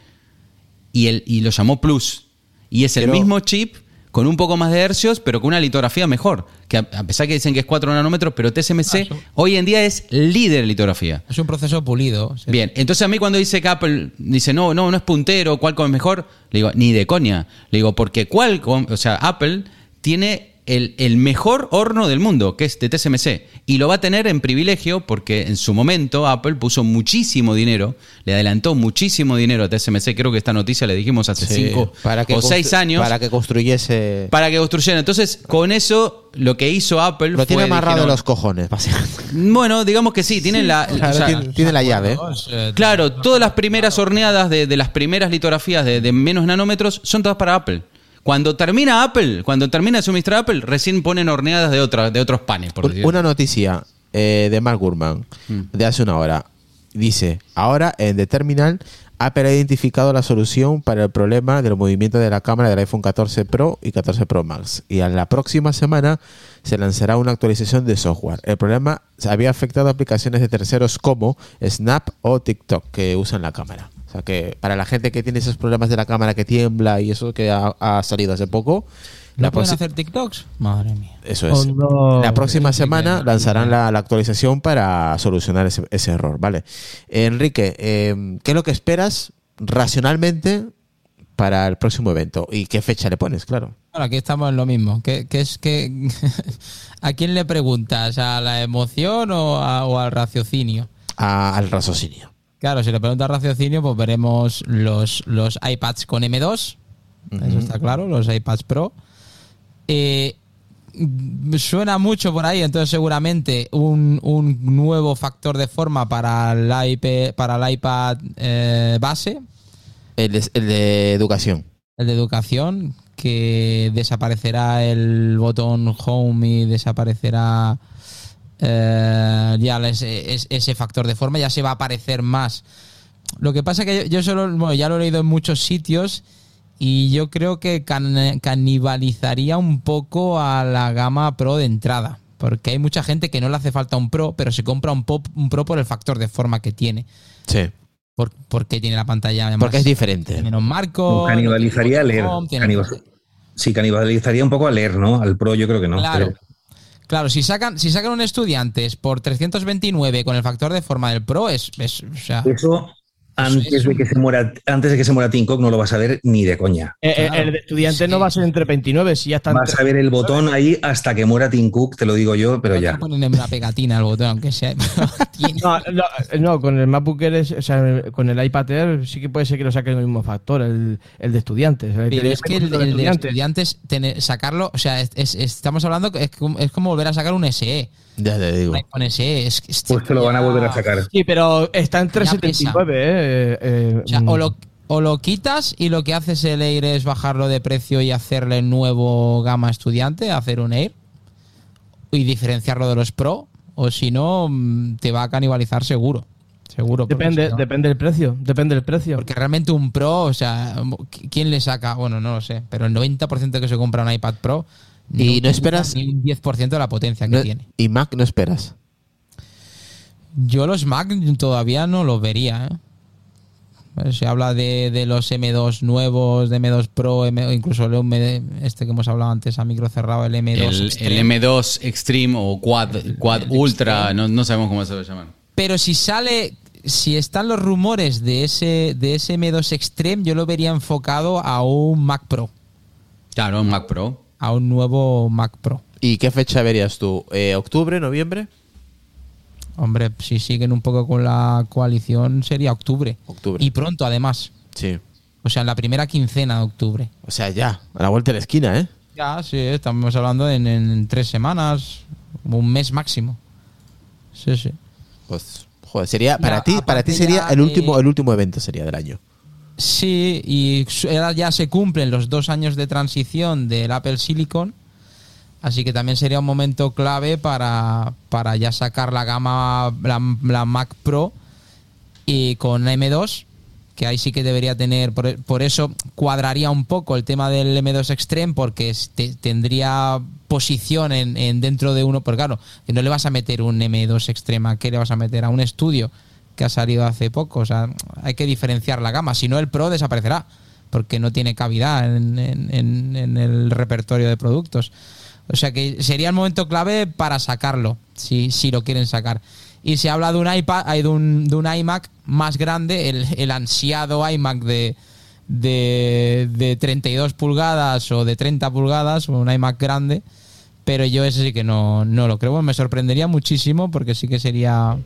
y lo llamó Plus, y es el mismo chip con un poco más de hercios, pero con una litografía mejor. Que a pesar que dicen que es 4 nanómetros, pero TSMC hoy en día es líder en litografía. Es un proceso pulido. ¿Sí? Bien, entonces a mí cuando dice que Apple dice no es puntero, Qualcomm es mejor, le digo, ni de coña. Le digo, porque Qualcomm, o sea, Apple tiene el mejor horno del mundo, que es de TSMC, y lo va a tener en privilegio porque en su momento Apple puso muchísimo dinero, le adelantó muchísimo dinero a TSMC. Creo que esta noticia le dijimos hace 5 o 6 años. Para que construyese... Para que construyera. Entonces, con eso, lo que hizo Apple lo fue... Lo tiene amarrado, dijeron, en los cojones, básicamente. Bueno, digamos que sí, tienen la llave. Claro, todas las primeras horneadas de las primeras litografías de menos nanómetros son todas para Apple. Cuando termina de suministrar Apple, recién ponen horneadas de otros panes. Por decirlo. Una noticia de Mark Gurman de hace una hora. Dice, ahora en The Terminal, Apple ha identificado la solución para el problema del movimiento de la cámara del iPhone 14 Pro y 14 Pro Max. Y en la próxima semana se lanzará una actualización de software. El problema había afectado a aplicaciones de terceros como Snap o TikTok que usan la cámara. O sea que para la gente que tiene esos problemas de la cámara que tiembla y eso que ha salido hace poco... ¿No pueden hacer TikToks? Madre mía. Eso es. Oh, no. La próxima semana lanzarán la actualización para solucionar ese error, ¿vale? Enrique, ¿qué es lo que esperas racionalmente para el próximo evento? ¿Y qué fecha le pones, claro? Bueno, aquí estamos en lo mismo. ¿Qué ¿A quién le preguntas? ¿A la emoción o al raciocinio? Al raciocinio. Claro, si le preguntas raciocinio, pues veremos los iPads con M2. Uh-huh. Eso está claro, los iPads Pro. Suena mucho por ahí, entonces seguramente un nuevo factor de forma para el iPad base. El de educación. El de educación, que desaparecerá el botón Home y desaparecerá... ese factor de forma ya se va a aparecer más. Lo que pasa que yo solo, bueno, ya lo he leído en muchos sitios y yo creo que canibalizaría un poco a la gama Pro de entrada, porque hay mucha gente que no le hace falta un Pro, pero se compra un Pro por el factor de forma que tiene. Sí. Porque tiene la pantalla más, porque es diferente. Menos marco. Canibalizaría no a leer. Sí, canibalizaría un poco a leer, ¿no? Al Pro yo creo que no. Claro. Pero... Claro, si sacan un estudiante por 329 con el factor de forma del Pro, o sea, eso antes de que se muera Tim Cook no lo vas a ver ni de coña. Claro. El de estudiante no va a ser entre 29, si ya está. Vas a ver el botón ahí hasta que muera Tim Cook, te lo digo yo, pero ya. Ponen una pegatina al botón, aunque sea. No, con el MacBook Air, o sea, con el iPad Air sí que puede ser que lo saquen el mismo factor, el de estudiantes. Pero es que el de estudiantes sacarlo, o sea, estamos hablando que es como volver a sacar un SE. Ya te digo. Un SE, pues te lo van a volver a sacar. Sí, pero está en 379. O lo quitas y lo que haces el Air es bajarlo de precio y hacerle nuevo gama estudiante, hacer un Air y diferenciarlo de los Pro, o si no te va a canibalizar seguro. Depende del precio. Porque realmente un Pro, o sea, ¿quién le saca? Bueno, no lo sé, pero el 90% que se compra un iPad Pro y no esperas ni un 10% de la potencia que tiene. Y Mac no esperas. Yo los Mac todavía no los vería, ¿eh? Se habla de los M2 nuevos, de M2 Pro, incluso el que hemos hablado antes a micro cerrado, el M2 Extreme. El M2 Extreme o Quad Ultra, no sabemos cómo se lo llaman. Pero si están los rumores de ese M2 Extreme, yo lo vería enfocado a un Mac Pro. Claro, un Mac Pro. A un nuevo Mac Pro. ¿Y qué fecha verías tú? ¿Octubre, noviembre? Hombre, si siguen un poco con la coalición sería octubre. Y pronto, además. Sí. O sea, en la primera quincena de octubre. O sea, ya, a la vuelta de la esquina, ¿eh? Ya, sí, estamos hablando en 3 semanas, un mes máximo. Sí, sí. Pues, joder, sería, para ti sería el último evento sería del año. Sí, y ya se cumplen los 2 años de transición del Apple Silicon. Así que también sería un momento clave para ya sacar la gama, la Mac Pro y con M2, que ahí sí que debería tener, por eso cuadraría un poco el tema del M2 Extreme, porque tendría posición en dentro de uno, porque claro, no le vas a meter un M2 Extreme, ¿a qué le vas a meter? A un estudio que ha salido hace poco, o sea, hay que diferenciar la gama, si no el Pro desaparecerá, porque no tiene cabida en el repertorio de productos. O sea que sería el momento clave para sacarlo, si lo quieren sacar. Y se habla de un iPad, de un iMac más grande, el ansiado iMac de 32 pulgadas o de 30 pulgadas, un iMac grande, Pero yo eso sí que no lo creo. Bueno, me sorprendería muchísimo porque sí que sería...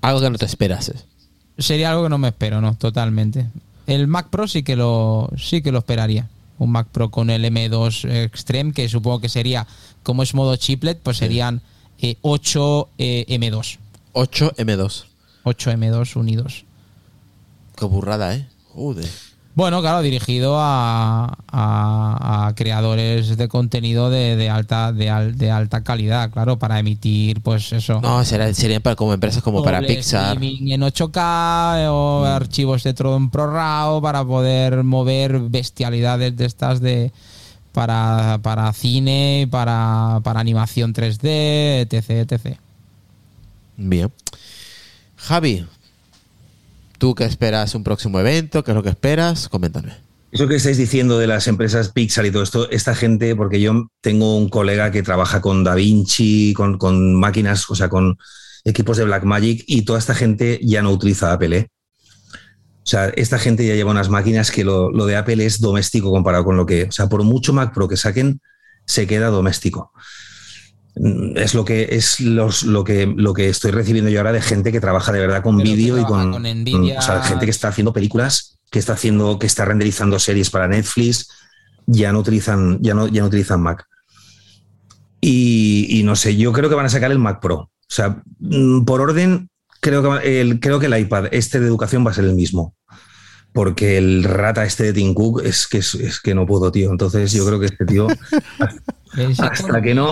Algo que no te esperases. Sería algo que no me espero, no, totalmente. El Mac Pro sí que lo esperaría. Un Mac Pro con el M2 Extreme, que supongo que sería, como es modo chiplet, pues serían 8 M2. 8 M2. 8 M2 unidos. Qué burrada, ¿eh? Joder. Bueno, claro, dirigido a creadores de contenido de alta calidad, claro, para emitir, pues eso. No, serían para como empresas como para Pixar. En 8K o archivos de todo en ProRes para poder mover bestialidades de estas para cine, para animación 3D, etc, etc. Bien. Javi, ¿tú qué esperas? ¿Un próximo evento? ¿Qué es lo que esperas? Coméntame. Eso que estáis diciendo de las empresas Pixar y todo esto, esta gente, porque yo tengo un colega que trabaja con DaVinci, con máquinas, o sea, con equipos de Blackmagic, y toda esta gente ya no utiliza Apple, ¿eh? O sea, esta gente ya lleva unas máquinas que lo de Apple es doméstico comparado con lo que... O sea, por mucho Mac Pro que saquen, se queda doméstico. Es lo que lo que estoy recibiendo yo ahora de gente que trabaja de verdad con vídeo y con Nvidia. O sea, gente que está haciendo películas, que está renderizando series para Netflix, ya no utilizan Mac. Y no sé, yo creo que van a sacar el Mac Pro. O sea, por orden, creo que el iPad este de educación va a ser el mismo. Porque el rata este de Tim Cook es que no puedo, tío. Entonces yo creo que este tío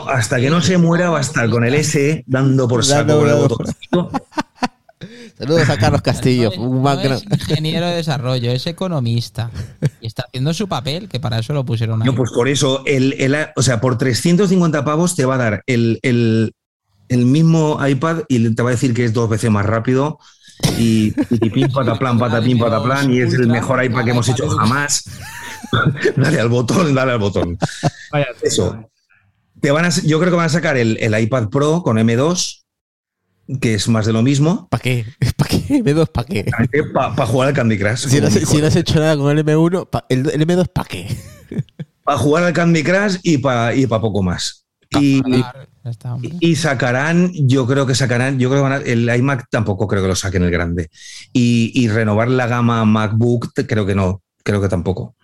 hasta que no se muera va a estar con el S dando por saco con el botoncito. Saludos a Carlos Castillo. No es ingeniero de desarrollo, es economista. Y está haciendo su papel, que para eso lo pusieron ahí. No, pues por eso, o sea, por 350 pavos te va a dar el mismo iPad y te va a decir que es 2 veces más rápido. Y pataplan, pataplan, y es el mejor iPad que hemos hecho jamás. Dale al botón. Eso. Yo creo que van a sacar el iPad Pro con M2, que es más de lo mismo. ¿Para qué? ¿M2 para qué? Para jugar al Candy Crush. Si no has hecho nada con el M1, el M2 ¿para qué? Para jugar al Candy Crush y para poco más. Y sacarán, yo creo que el iMac tampoco creo que lo saquen el grande. Y renovar la gama MacBook, creo que no, creo que tampoco.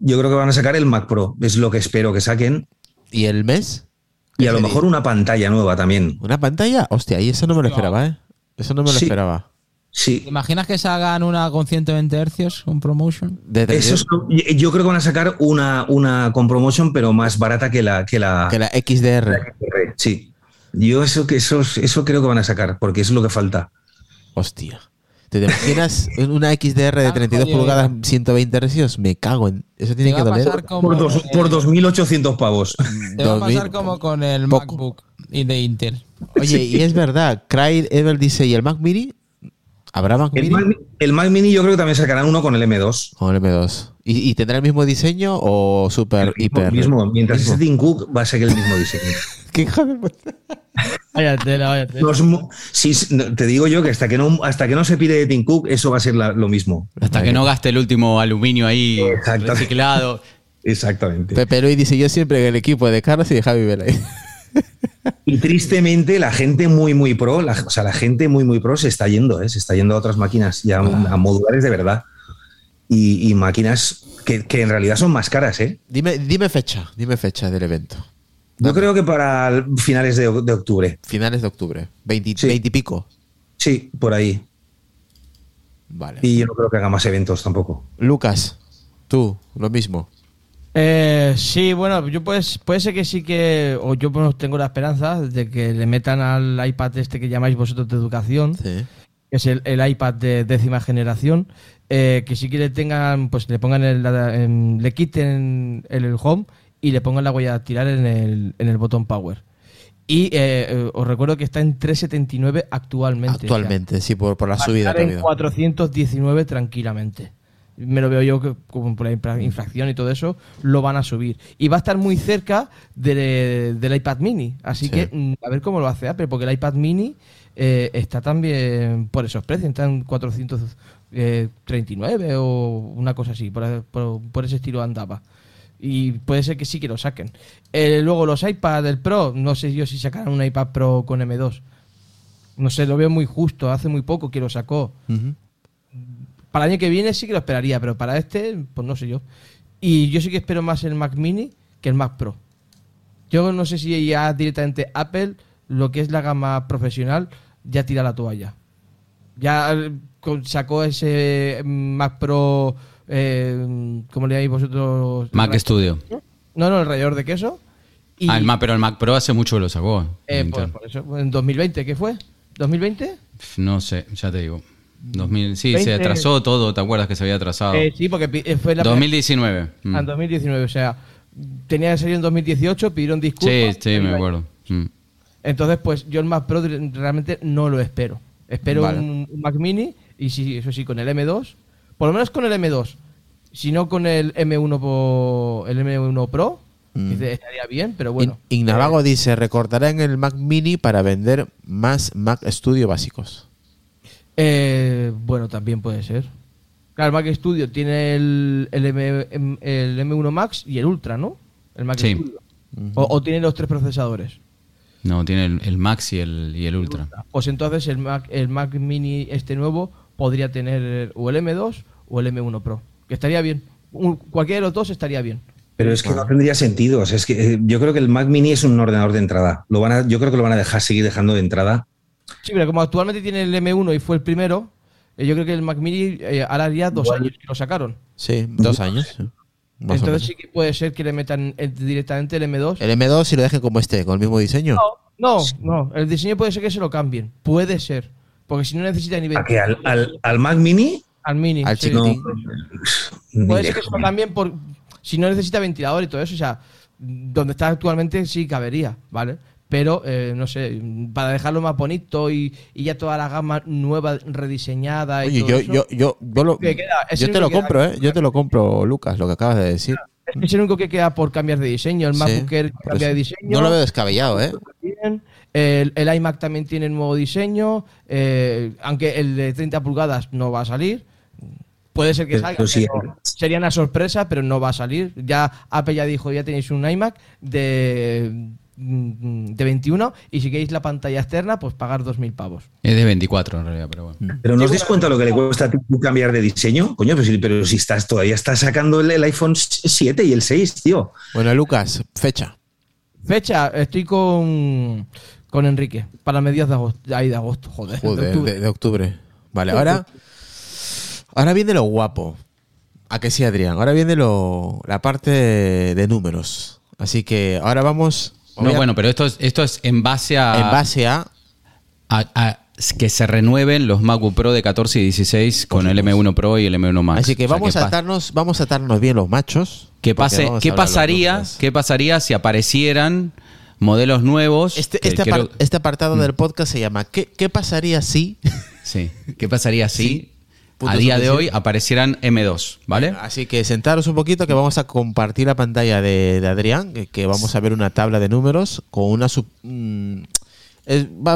Yo creo que van a sacar el Mac Pro, es lo que espero que saquen. ¿Y el mes? Y a lo mejor una pantalla nueva también. ¿Una pantalla? Hostia, y eso no me lo esperaba, ¿eh? Eso no me lo esperaba. Sí. ¿Te imaginas que salgan una con 120 hercios, un promotion? Yo creo que van a sacar una con promotion, pero más barata que la XDR. La XDR. Sí. Yo eso creo que van a sacar, porque eso es lo que falta. Hostia. ¿Te imaginas una XDR de 32 pulgadas, 120 hercios? Me cago en... Eso tiene que doler. Por 2.800 pavos. Te va a pasar como con el MacBook y de Intel. Oye, y es verdad, Craig Ever dice, ¿y el Mac Mini? ¿Habrá Mac Mini? El Mac Mini yo creo que también sacarán uno con el M2. Con el M2. ¿Y tendrá el mismo diseño o super, hiper? El mismo. Mientras ese Tim Cook va a ser el mismo diseño. ¿Qué hija de puta? Vaya tela. Sí, te digo yo que hasta que no se pire de Tim Cook, eso va a ser lo mismo. Hasta que no gaste el último aluminio ahí reciclado. Exactamente. Pepe Luis dice, yo siempre en el equipo de Carlos y de Javi Velay. Y tristemente la gente muy muy pro, la gente muy muy pro se está yendo a otras máquinas ya a modulares de verdad y máquinas que en realidad son más caras, ¿eh? Dime fecha del evento. Yo creo que para finales de octubre. Finales de octubre, 20 y pico. Sí, por ahí. Vale. Y yo no creo que haga más eventos tampoco. Lucas, tú, lo mismo. Sí, bueno, yo puede ser que sí que, o yo pues, tengo la esperanza de que le metan al iPad este que llamáis vosotros de educación, sí, que es el iPad de 10ª generación, que sí que le tengan, pues le pongan le quiten el home y le pongan la huella dactilar en el botón power. Y os recuerdo que está en 379 actualmente. Actualmente, o sea, sí, por la subida. Está en 419 tranquilamente. Me lo veo yo que como por la inflación y todo eso lo van a subir y va a estar muy cerca del iPad Mini, así sí, que a ver cómo lo hace Apple, porque el iPad Mini está también por esos precios, está en 439 o una cosa así, por ese estilo andaba. Y puede ser que sí que lo saquen. Luego los iPad del Pro, no sé yo si sacarán un iPad Pro con M2. No sé, lo veo muy justo. Hace muy poco que lo sacó. Uh-huh. Para el año que viene sí que lo esperaría, pero para este, pues no sé yo. Y yo sí que espero más el Mac Mini que el Mac Pro. Yo no sé si ya directamente Apple, lo que es la gama profesional, ya tira la toalla. Ya sacó ese Mac Pro... ¿cómo le llamáis vosotros? Mac Studio. No, el rallador de queso. Y pero el Mac Pro hace mucho que lo sacó. Por eso. ¿En 2020 qué fue? ¿2020? No sé, ya te digo. 2000, sí, 20. Se atrasó todo, ¿te acuerdas que se había atrasado? Sí, porque fue la 2019. Ah, 2019, o sea, tenía que salir en 2018, pidieron disculpas. Sí, me acuerdo. Entonces, pues yo el Mac Pro realmente no lo espero. Espero un Mac Mini y sí, eso sí, con el M2. Por lo menos con el M2, si no con el M1 Pro, que estaría bien, pero bueno. Ignavago dice, recortarán el Mac Mini para vender más Mac Studio básicos. Bueno, también puede ser. Claro, el Mac Studio tiene el M1 Max y el Ultra, ¿no? El Mac Studio. O tiene los tres procesadores. No, tiene el Max y el Ultra. Pues entonces el Mac Mini este nuevo... podría tener o el M2 o el M1 Pro, que estaría bien. Cualquiera de los dos estaría bien. Pero es que no tendría sentido. O sea, es que yo creo que el Mac Mini es un ordenador de entrada. Yo creo que lo van a seguir dejando de entrada. Sí, pero como actualmente tiene el M1 y fue el primero, yo creo que el Mac Mini ahora ya 2 años que lo sacaron. Sí, 2 años. Entonces sí que puede ser que le metan directamente el M2. El M2 y lo dejen como esté, con el mismo diseño. No. El diseño puede ser que se lo cambien. Puede ser. Porque si no necesita nivel. ¿A qué? ¿Al Mac Mini? Al Mini. Al chiquitín. No. Puede ser que eso también, si no necesita ventilador y todo eso, o sea, donde está actualmente sí cabería, ¿vale? Pero, no sé, para dejarlo más bonito y ya toda la gama nueva rediseñada. Oye, y todo eso. Yo te lo compro, ¿eh? Yo te lo compro, Lucas, lo que acabas de decir. Es que es el único que queda por cambiar de diseño. El MacBook Air cambia de diseño. No lo veo descabellado, ¿eh? El iMac también tiene nuevo diseño, aunque el de 30 pulgadas no va a salir. Puede ser que salga, pero sería una sorpresa, pero no va a salir. Ya Apple ya dijo, ya tenéis un iMac de 21 y si queréis la pantalla externa, pues pagar 2.000 pavos. Es de 24 en realidad, pero bueno. ¿Pero no os dais cuenta lo que le cuesta a ti cambiar de diseño? Coño, pero si todavía estás sacando el iPhone 7 y el 6, tío. Bueno, Lucas, fecha, estoy con Enrique, para mediados de agosto, de octubre. De octubre. Vale, ahora viene lo guapo. ¿A que sí, Adrián? Ahora viene la parte de números. Así que ahora vamos... pero esto es en base a... En base a que se renueven los MacBook Pro de 14 y 16 con el M1 Pro y el M1 Max. Así que vamos a atarnos bien los machos. ¿Qué pasaría si aparecieran... modelos nuevos. Este apartado del podcast se llama ¿Qué pasaría si? Sí. ¿Qué pasaría si a día de hoy aparecieran M2? ¿Vale? Así que sentaros un poquito que vamos a compartir la pantalla de Adrián, que vamos a ver una tabla de números con una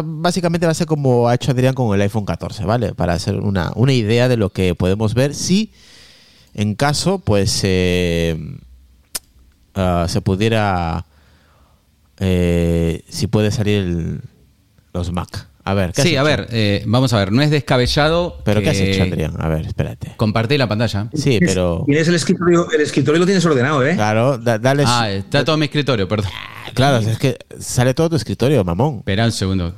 básicamente va a ser como ha hecho Adrián con el iPhone 14, ¿vale? Para hacer una idea de lo que podemos ver si en caso pues se pudiera... si puede salir los Mac. A ver, ¿qué has hecho? Vamos a ver, no es descabellado. ¿Pero qué has hecho, Adrián? A ver, espérate. Compartí la pantalla. Sí, pero... Tienes el escritorio lo tienes ordenado, ¿eh? Claro, dale... está todo mi escritorio, perdón. Claro, es que sale todo tu escritorio, mamón. Espera un segundo.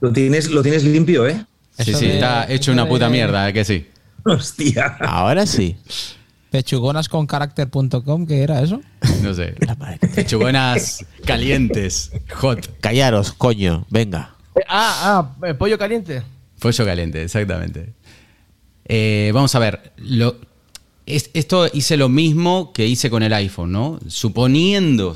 Lo tienes limpio, ¿eh? Sí, está hecho una puta mierda, ¿eh? Que sí. Hostia. Ahora sí. Pechugonasconcaracter.com, ¿qué era eso? No sé. Pechugonas calientes. Hot. Callaros, coño. Venga. Pollo caliente. Pollo caliente, exactamente. Vamos a ver. Esto hice lo mismo que hice con el iPhone, ¿no? Suponiendo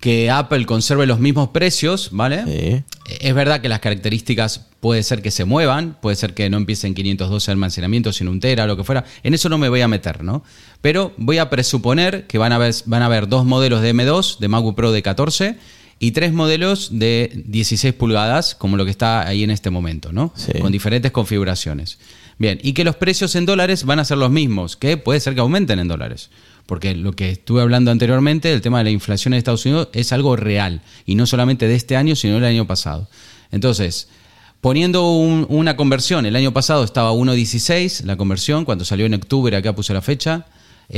que Apple conserve los mismos precios, ¿vale? Sí. Es verdad que las características puede ser que se muevan, puede ser que no empiecen 512 de almacenamiento, sino 1 tera, lo que fuera. En eso no me voy a meter, ¿no? Pero voy a presuponer que van a haber 2 modelos de M2, de MacBook Pro de 14, y 3 modelos de 16 pulgadas, como lo que está ahí en este momento, ¿no? Sí. Con diferentes configuraciones. Bien, y que los precios en dólares van a ser los mismos, que puede ser que aumenten en dólares. porque lo que estuve hablando anteriormente, el tema de la inflación en Estados Unidos, es algo real, y no solamente de este año, sino del año pasado. Entonces, poniendo una conversión, el año pasado estaba 1.16 la conversión, cuando salió en octubre, acá puse la fecha.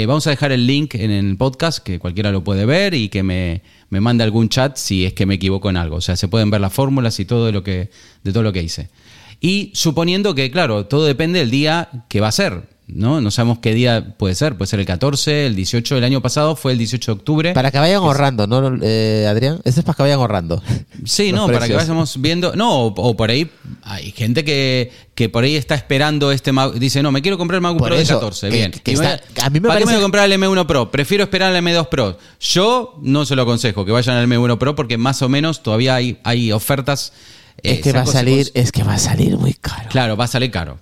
Vamos a dejar el link en el podcast, que cualquiera lo puede ver, y que me mande algún chat si es que me equivoco en algo. O sea, se pueden ver las fórmulas y todo lo que hice. Y suponiendo que, claro, todo depende del día que va a ser, ¿no? No sabemos qué día puede ser el 14, el 18, el año pasado fue el 18 de octubre. Para que vayan ahorrando, ¿no, Adrián? Eso es para que vayan ahorrando. Sí, no, precios. Para que vayamos viendo. No, o por ahí hay gente que por ahí está esperando este MacBook. Dice, no, me quiero comprar el MacBook Pro de 14. Bien. A mí me parece... ¿Para qué me voy a comprar el M1 Pro? Prefiero esperar al M2 Pro. Yo no se lo aconsejo que vayan al M1 Pro porque más o menos todavía hay ofertas. Es que va a salir muy caro. Claro, va a salir caro.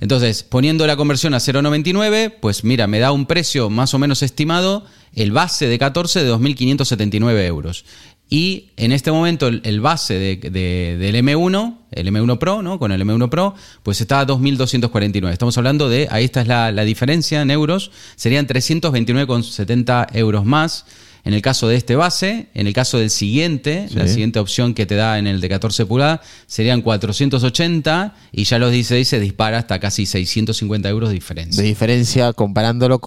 Entonces, poniendo la conversión a 0.99, pues mira, me da un precio más o menos estimado, el base de 14 de 2.579 euros. Y en este momento el base del M1, el M1 Pro, ¿no? Con el M1 Pro, pues está a 2.249. Estamos hablando de, ahí está la diferencia en euros, serían 329,70 euros más. En el caso de este base, en el caso del siguiente, sí. La siguiente opción que te da en el de 14 pulgadas, serían 480 y ya los 16 se dispara hasta casi 650 euros de diferencia. De diferencia comparándolo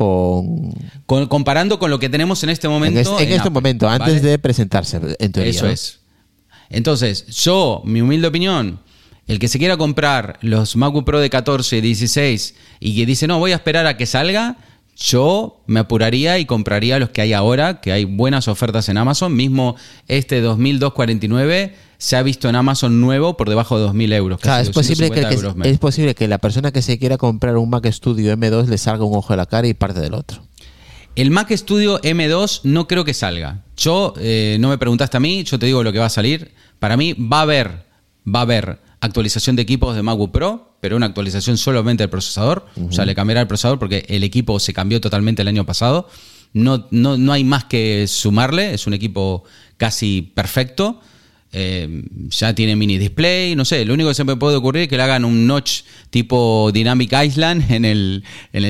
comparando con lo que tenemos en este momento. En este momento, ¿vale? Antes de presentarse, en teoría. Eso es. Entonces, yo, mi humilde opinión, el que se quiera comprar los MacBook Pro de 14 y 16 y que dice, no, voy a esperar a que salga, yo me apuraría y compraría los que hay ahora, que hay buenas ofertas en Amazon. Mismo este 2249 se ha visto en Amazon nuevo por debajo de 2.000 euros. Claro, es posible que la persona que se quiera comprar un Mac Studio M2 le salga un ojo de la cara y parte del otro. El Mac Studio M2 no creo que salga. Yo, no me preguntaste a mí, yo te digo lo que va a salir. Para mí va a haber actualización de equipos de MacBook Pro, pero una actualización solamente del procesador. O sea, le cambiará el procesador porque el equipo se cambió totalmente el año pasado. No hay más que sumarle. Es un equipo casi perfecto. Ya tiene mini display. No sé, lo único que se me puede ocurrir es que le hagan un notch tipo Dynamic Island en el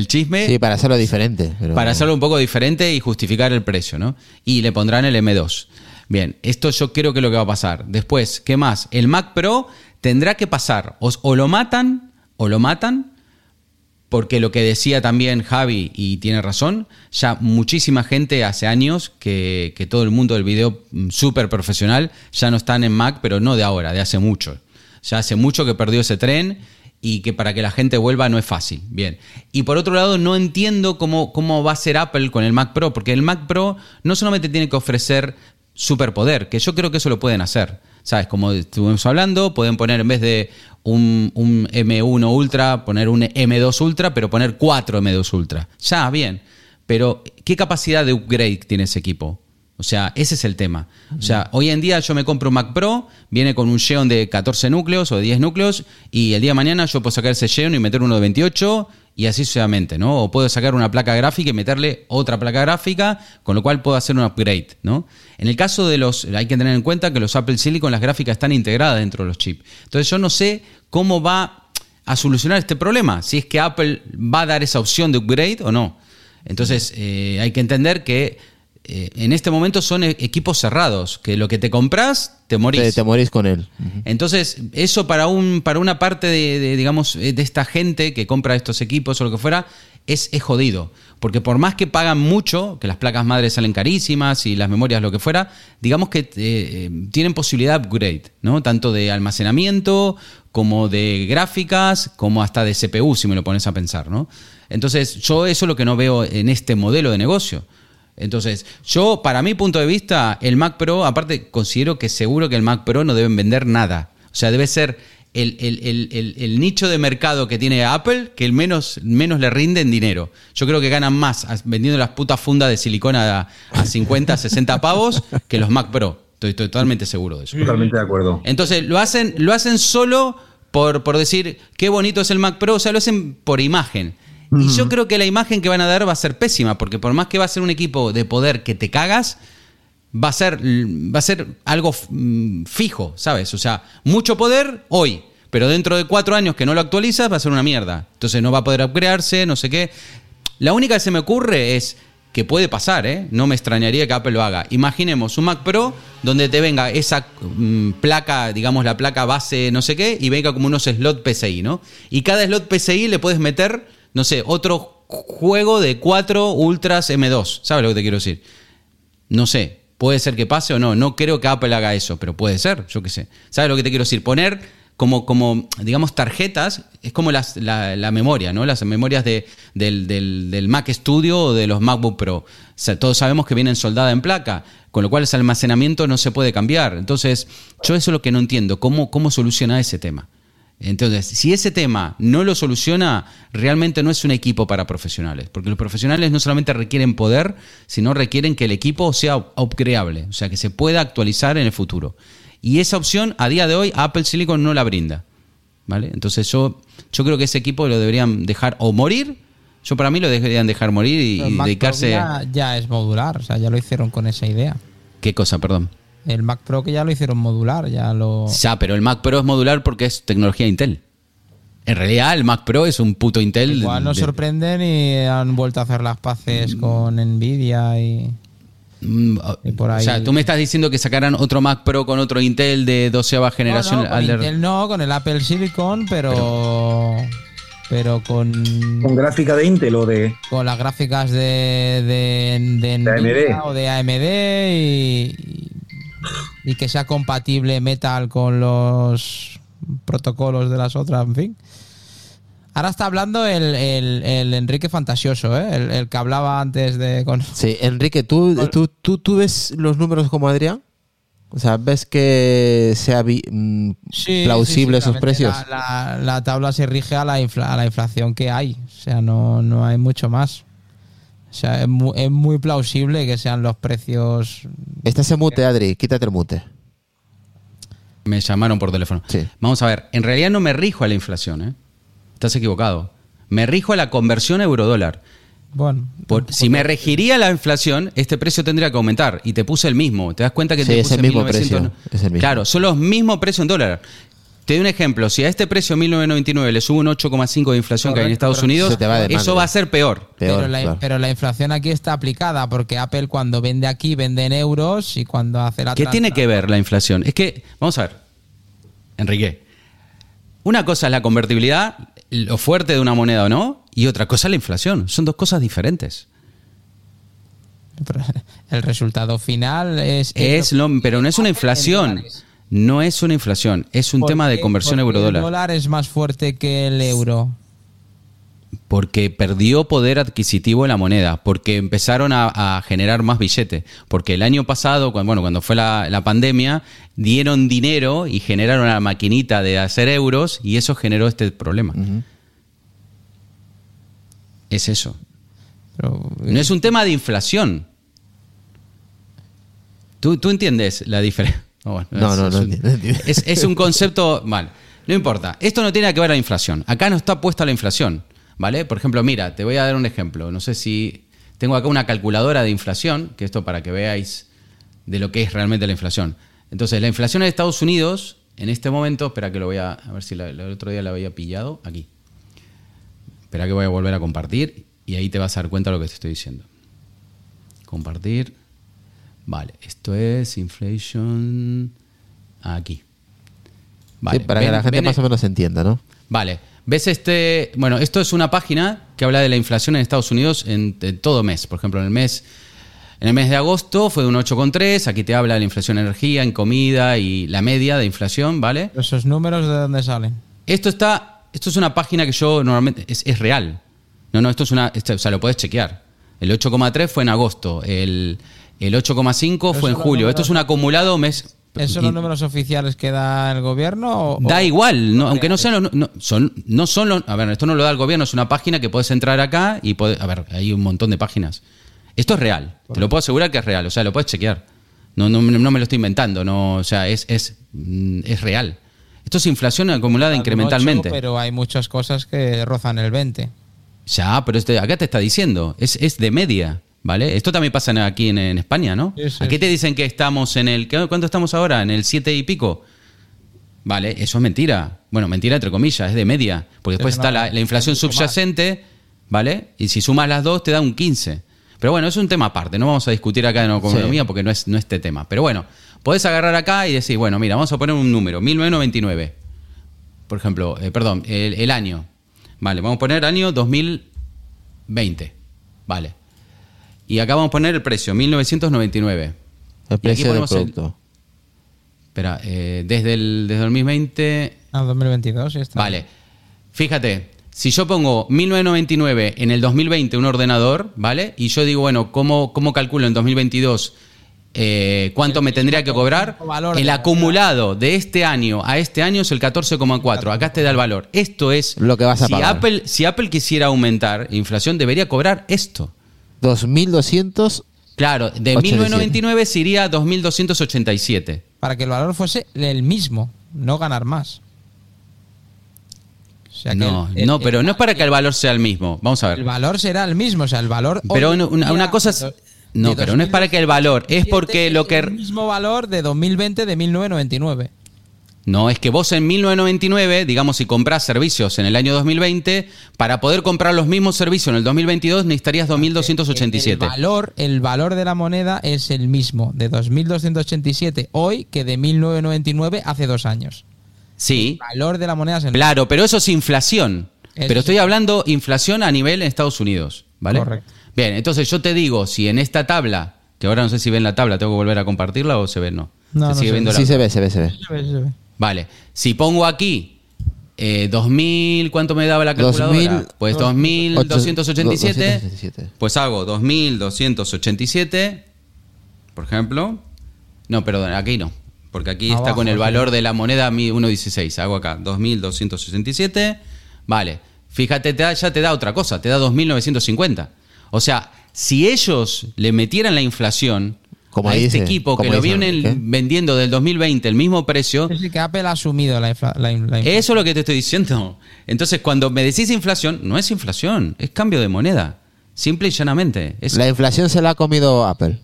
chisme. Sí, para hacerlo diferente. Para hacerlo un poco diferente y justificar el precio, ¿no? Y le pondrán el M2. Bien, esto yo creo que es lo que va a pasar. Después, ¿qué más? El Mac Pro tendrá que pasar, o lo matan, porque lo que decía también Javi, y tiene razón, ya muchísima gente hace años que todo el mundo del video súper profesional ya no están en Mac, pero no de ahora, de hace mucho. Ya hace mucho que perdió ese tren y que para que la gente vuelva no es fácil. Bien. Y por otro lado, no entiendo cómo va a ser Apple con el Mac Pro, porque el Mac Pro no solamente tiene que ofrecer superpoder, que yo creo que eso lo pueden hacer. ¿Sabes? Como estuvimos hablando, pueden poner en vez de un M1 Ultra, poner un M2 Ultra, pero poner 4 M2 Ultra. Ya, bien. Pero, ¿qué capacidad de upgrade tiene ese equipo? O sea, ese es el tema. O sea, hoy en día yo me compro un Mac Pro, viene con un Xeon de 14 núcleos o de 10 núcleos, y el día de mañana yo puedo sacar ese Xeon y meter uno de 28, y así sucesivamente, ¿no? O puedo sacar una placa gráfica y meterle otra placa gráfica, con lo cual puedo hacer un upgrade, ¿no? En el caso de hay que tener en cuenta que los Apple Silicon, las gráficas están integradas dentro de los chips. Entonces yo no sé cómo va a solucionar este problema, si es que Apple va a dar esa opción de upgrade o no. Entonces hay que entender que en este momento son equipos cerrados, que lo que te compras, te morís. Te morís con él. Uh-huh. Entonces, eso para una parte de digamos, de esta gente que compra estos equipos o lo que fuera, es jodido. Porque por más que pagan mucho, que las placas madres salen carísimas y las memorias, lo que fuera, digamos que tienen posibilidad de upgrade, ¿no? Tanto de almacenamiento como de gráficas, como hasta de CPU, si me lo pones a pensar, ¿no? Entonces, yo eso es lo que no veo en este modelo de negocio. Entonces, yo, para mi punto de vista, el Mac Pro, aparte, considero que seguro que el Mac Pro no deben vender nada. O sea, debe ser el nicho de mercado que tiene Apple que el menos le rinde en dinero. Yo creo que ganan más vendiendo las putas fundas de silicona a 50, 60 pavos que los Mac Pro. Estoy totalmente seguro de eso. Totalmente de acuerdo. Entonces, lo hacen solo por decir qué bonito es el Mac Pro. O sea, lo hacen por imagen. Y yo creo que la imagen que van a dar va a ser pésima, porque por más que va a ser un equipo de poder que te cagas, va a ser algo fijo, ¿sabes? O sea, mucho poder hoy, pero dentro de 4 años que no lo actualizas va a ser una mierda. Entonces no va a poder upgradearse, no sé qué. La única que se me ocurre es que puede pasar, ¿eh? No me extrañaría que Apple lo haga. Imaginemos un Mac Pro donde te venga esa placa, digamos la placa base no sé qué, y venga como unos slot PCI, ¿no? Y cada slot PCI le puedes meter, no sé, otro juego de 4 Ultras M2. ¿Sabes lo que te quiero decir? No sé, puede ser que pase o no. No creo que Apple haga eso, pero puede ser, yo qué sé. ¿Sabes lo que te quiero decir? Poner... Como digamos, tarjetas, es como la memoria, ¿no? Las memorias del Mac Studio o de los MacBook Pro. O sea, todos sabemos que vienen soldadas en placa, con lo cual ese almacenamiento no se puede cambiar. Entonces, yo eso es lo que no entiendo, cómo soluciona ese tema. Entonces, si ese tema no lo soluciona, realmente no es un equipo para profesionales, porque los profesionales no solamente requieren poder, sino requieren que el equipo sea upgradeable, o sea, que se pueda actualizar en el futuro. Y esa opción, a día de hoy, Apple Silicon no la brinda, ¿vale? Entonces yo creo que ese equipo lo deberían dejar o morir. Yo para mí lo deberían dejar morir y dedicarse... El Mac Pro ya es modular, o sea, ya lo hicieron con esa idea. ¿Qué cosa, perdón? El Mac Pro que ya lo hicieron modular, ya lo... Ya, pero el Mac Pro es modular porque es tecnología Intel. En realidad el Mac Pro es un puto Intel. Igual nos sorprenden y han vuelto a hacer las paces con Nvidia y... Por ahí. O sea, tú me estás diciendo que sacaran otro Mac Pro con otro Intel de 12ª generación. No, Intel no, con el Apple Silicon, pero con gráfica de Intel o de... Con las gráficas de Nvidia AMD. O de AMD y que sea compatible Metal con los protocolos de las otras, en fin. Ahora está hablando el Enrique Fantasioso, ¿eh? El que hablaba antes de... Sí, Enrique, ¿tú ves los números como Adrián? O sea, ¿ves que sea plausible esos precios? La tabla se rige a la inflación que hay. O sea, no hay mucho más. O sea, es muy plausible que sean los precios... Estás en mute, Adri. Quítate el mute. Me llamaron por teléfono. Sí. Vamos a ver. En realidad no me rijo a la inflación, ¿eh? Estás equivocado. Me rijo a la conversión euro-dólar. Bueno. Si me regiría la inflación, este precio tendría que aumentar. Y te puse el mismo. ¿Te das cuenta que sí, te puse el mismo precio? No. Es el mismo. Claro, son los mismos precios en dólar. Te doy un ejemplo. Si a este precio, 1.999, le subo un 8,5 de inflación que hay en Estados Unidos, eso va a ser peor claro. Pero la inflación aquí está aplicada porque Apple cuando vende aquí, vende en euros y cuando hace la... ¿Qué tiene que ver la inflación? Es que, vamos a ver, Enrique, una cosa es la convertibilidad... lo fuerte de una moneda o no, y otra cosa es la inflación. Son dos cosas diferentes. Pero el resultado final pero no es una inflación. No es una inflación. Es un tema de conversión euro-dólar. ¿El dólar es más fuerte que el euro? Porque perdió poder adquisitivo la moneda, porque empezaron a generar más billete, porque el año pasado, cuando fue la pandemia, dieron dinero y generaron la maquinita de hacer euros y eso generó este problema. Uh-huh. Es eso. Pero, no es un tema de inflación. ¿Tú entiendes la diferencia? Es un concepto mal. No importa. Esto no tiene que ver a la inflación. Acá no está puesta la inflación. ¿Vale? Por ejemplo, mira, te voy a dar un ejemplo. No sé si... Tengo acá una calculadora de inflación, que esto para que veáis de lo que es realmente la inflación. Entonces, la inflación en Estados Unidos, en este momento... Espera que lo voy a... A ver si el otro día la había pillado. Aquí. Espera que voy a volver a compartir y ahí te vas a dar cuenta de lo que te estoy diciendo. Compartir. Vale. Esto es inflation... Aquí. Vale. Sí, para que la gente más o menos entienda, ¿no? Vale. ¿Ves este? Bueno, esto es una página que habla de la inflación en Estados Unidos en todo mes. Por ejemplo, en el mes de agosto fue de un 8,3. Aquí te habla de la inflación en energía, en comida y la media de inflación, ¿vale? ¿Esos números de dónde salen? Esto es una página que yo normalmente... Es real. No, esto es una... o sea, lo puedes chequear. El 8,3 fue en agosto. El 8,5 fue en julio. Esto es un acumulado mes... ¿Esos son los números oficiales que da el gobierno? Da igual, aunque no sean los... No son los... A ver, esto no lo da el gobierno, es una página que puedes entrar acá y puedes... A ver, hay un montón de páginas. Esto es real, correcto. Te lo puedo asegurar que es real, o sea, lo puedes chequear. No me lo estoy inventando, o sea, es real. Esto es inflación acumulada incrementalmente. 8, pero hay muchas cosas que rozan el 20. Ya, pero acá te está diciendo, es de media. ¿Vale? Esto también pasa aquí en España, ¿no? Sí, sí. Aquí te dicen que estamos en el... ¿Cuánto estamos ahora? ¿En el 7 y pico? Vale, eso es mentira. Bueno, mentira entre comillas, es de media. Porque después está la inflación subyacente, ¿vale? Y si sumas las dos te da un 15. Pero bueno, es un tema aparte. No vamos a discutir acá en economía porque no es este tema. Pero bueno, podés agarrar acá y decir, bueno, mira, vamos a poner un número, 1999. Por ejemplo, perdón, el año. Vale, vamos a poner año 2020. Vale. Y acá vamos a poner el precio, 1999. El precio del producto. Espera, desde el 2020... Ah, 2022, ya está. Vale. Fíjate, si yo pongo 1999 en el 2020 un ordenador, ¿vale? Y yo digo, bueno, ¿cómo calculo en 2022 cuánto me tendría que cobrar? El acumulado de este año a este año es el 14,4. Acá te da el valor. Esto es lo que vas a pagar. Si Apple quisiera aumentar inflación, debería cobrar esto. 2.200. Claro, de 1999 se iría a 2.287. Para que el valor fuese el mismo, no ganar más. O sea, pero no es para que el valor sea el mismo. Vamos a ver. El valor será el mismo, o sea, el valor... Pero una cosa es... No, pero no es para que el valor, es porque lo que... El mismo valor de 2020 de 1999. No, es que vos en 1999, digamos, si comprás servicios en el año 2020, para poder comprar los mismos servicios en el 2022 necesitarías 2.287. El valor de la moneda es el mismo, de 2.287 hoy que de 1999 hace 2 años. Sí. El valor de la moneda es el mismo. Claro, pero eso es inflación. Pero estoy hablando inflación a nivel en Estados Unidos, ¿vale? Correcto. Bien, entonces yo te digo, si en esta tabla, que ahora no sé si ven la tabla, tengo que volver a compartirla o se ve, no. No, ¿se sigue viendo? Sí, se ve. Vale, si pongo aquí 2000, ¿cuánto me daba la calculadora? 2000, pues 2287. Pues hago 2287, por ejemplo. No, perdón, aquí no, porque aquí abajo, está con el valor de la moneda 1.16. Hago acá 2287. Vale, fíjate, ya te da otra cosa, te da 2950. O sea, si ellos le metieran la inflación como a este equipo que lo vienen vendiendo del 2020 el mismo precio... Es que Apple ha asumido la inflación. Eso es lo que te estoy diciendo. Entonces, cuando me decís inflación, no es inflación, es cambio de moneda. Simple y llanamente. La inflación se la ha comido Apple.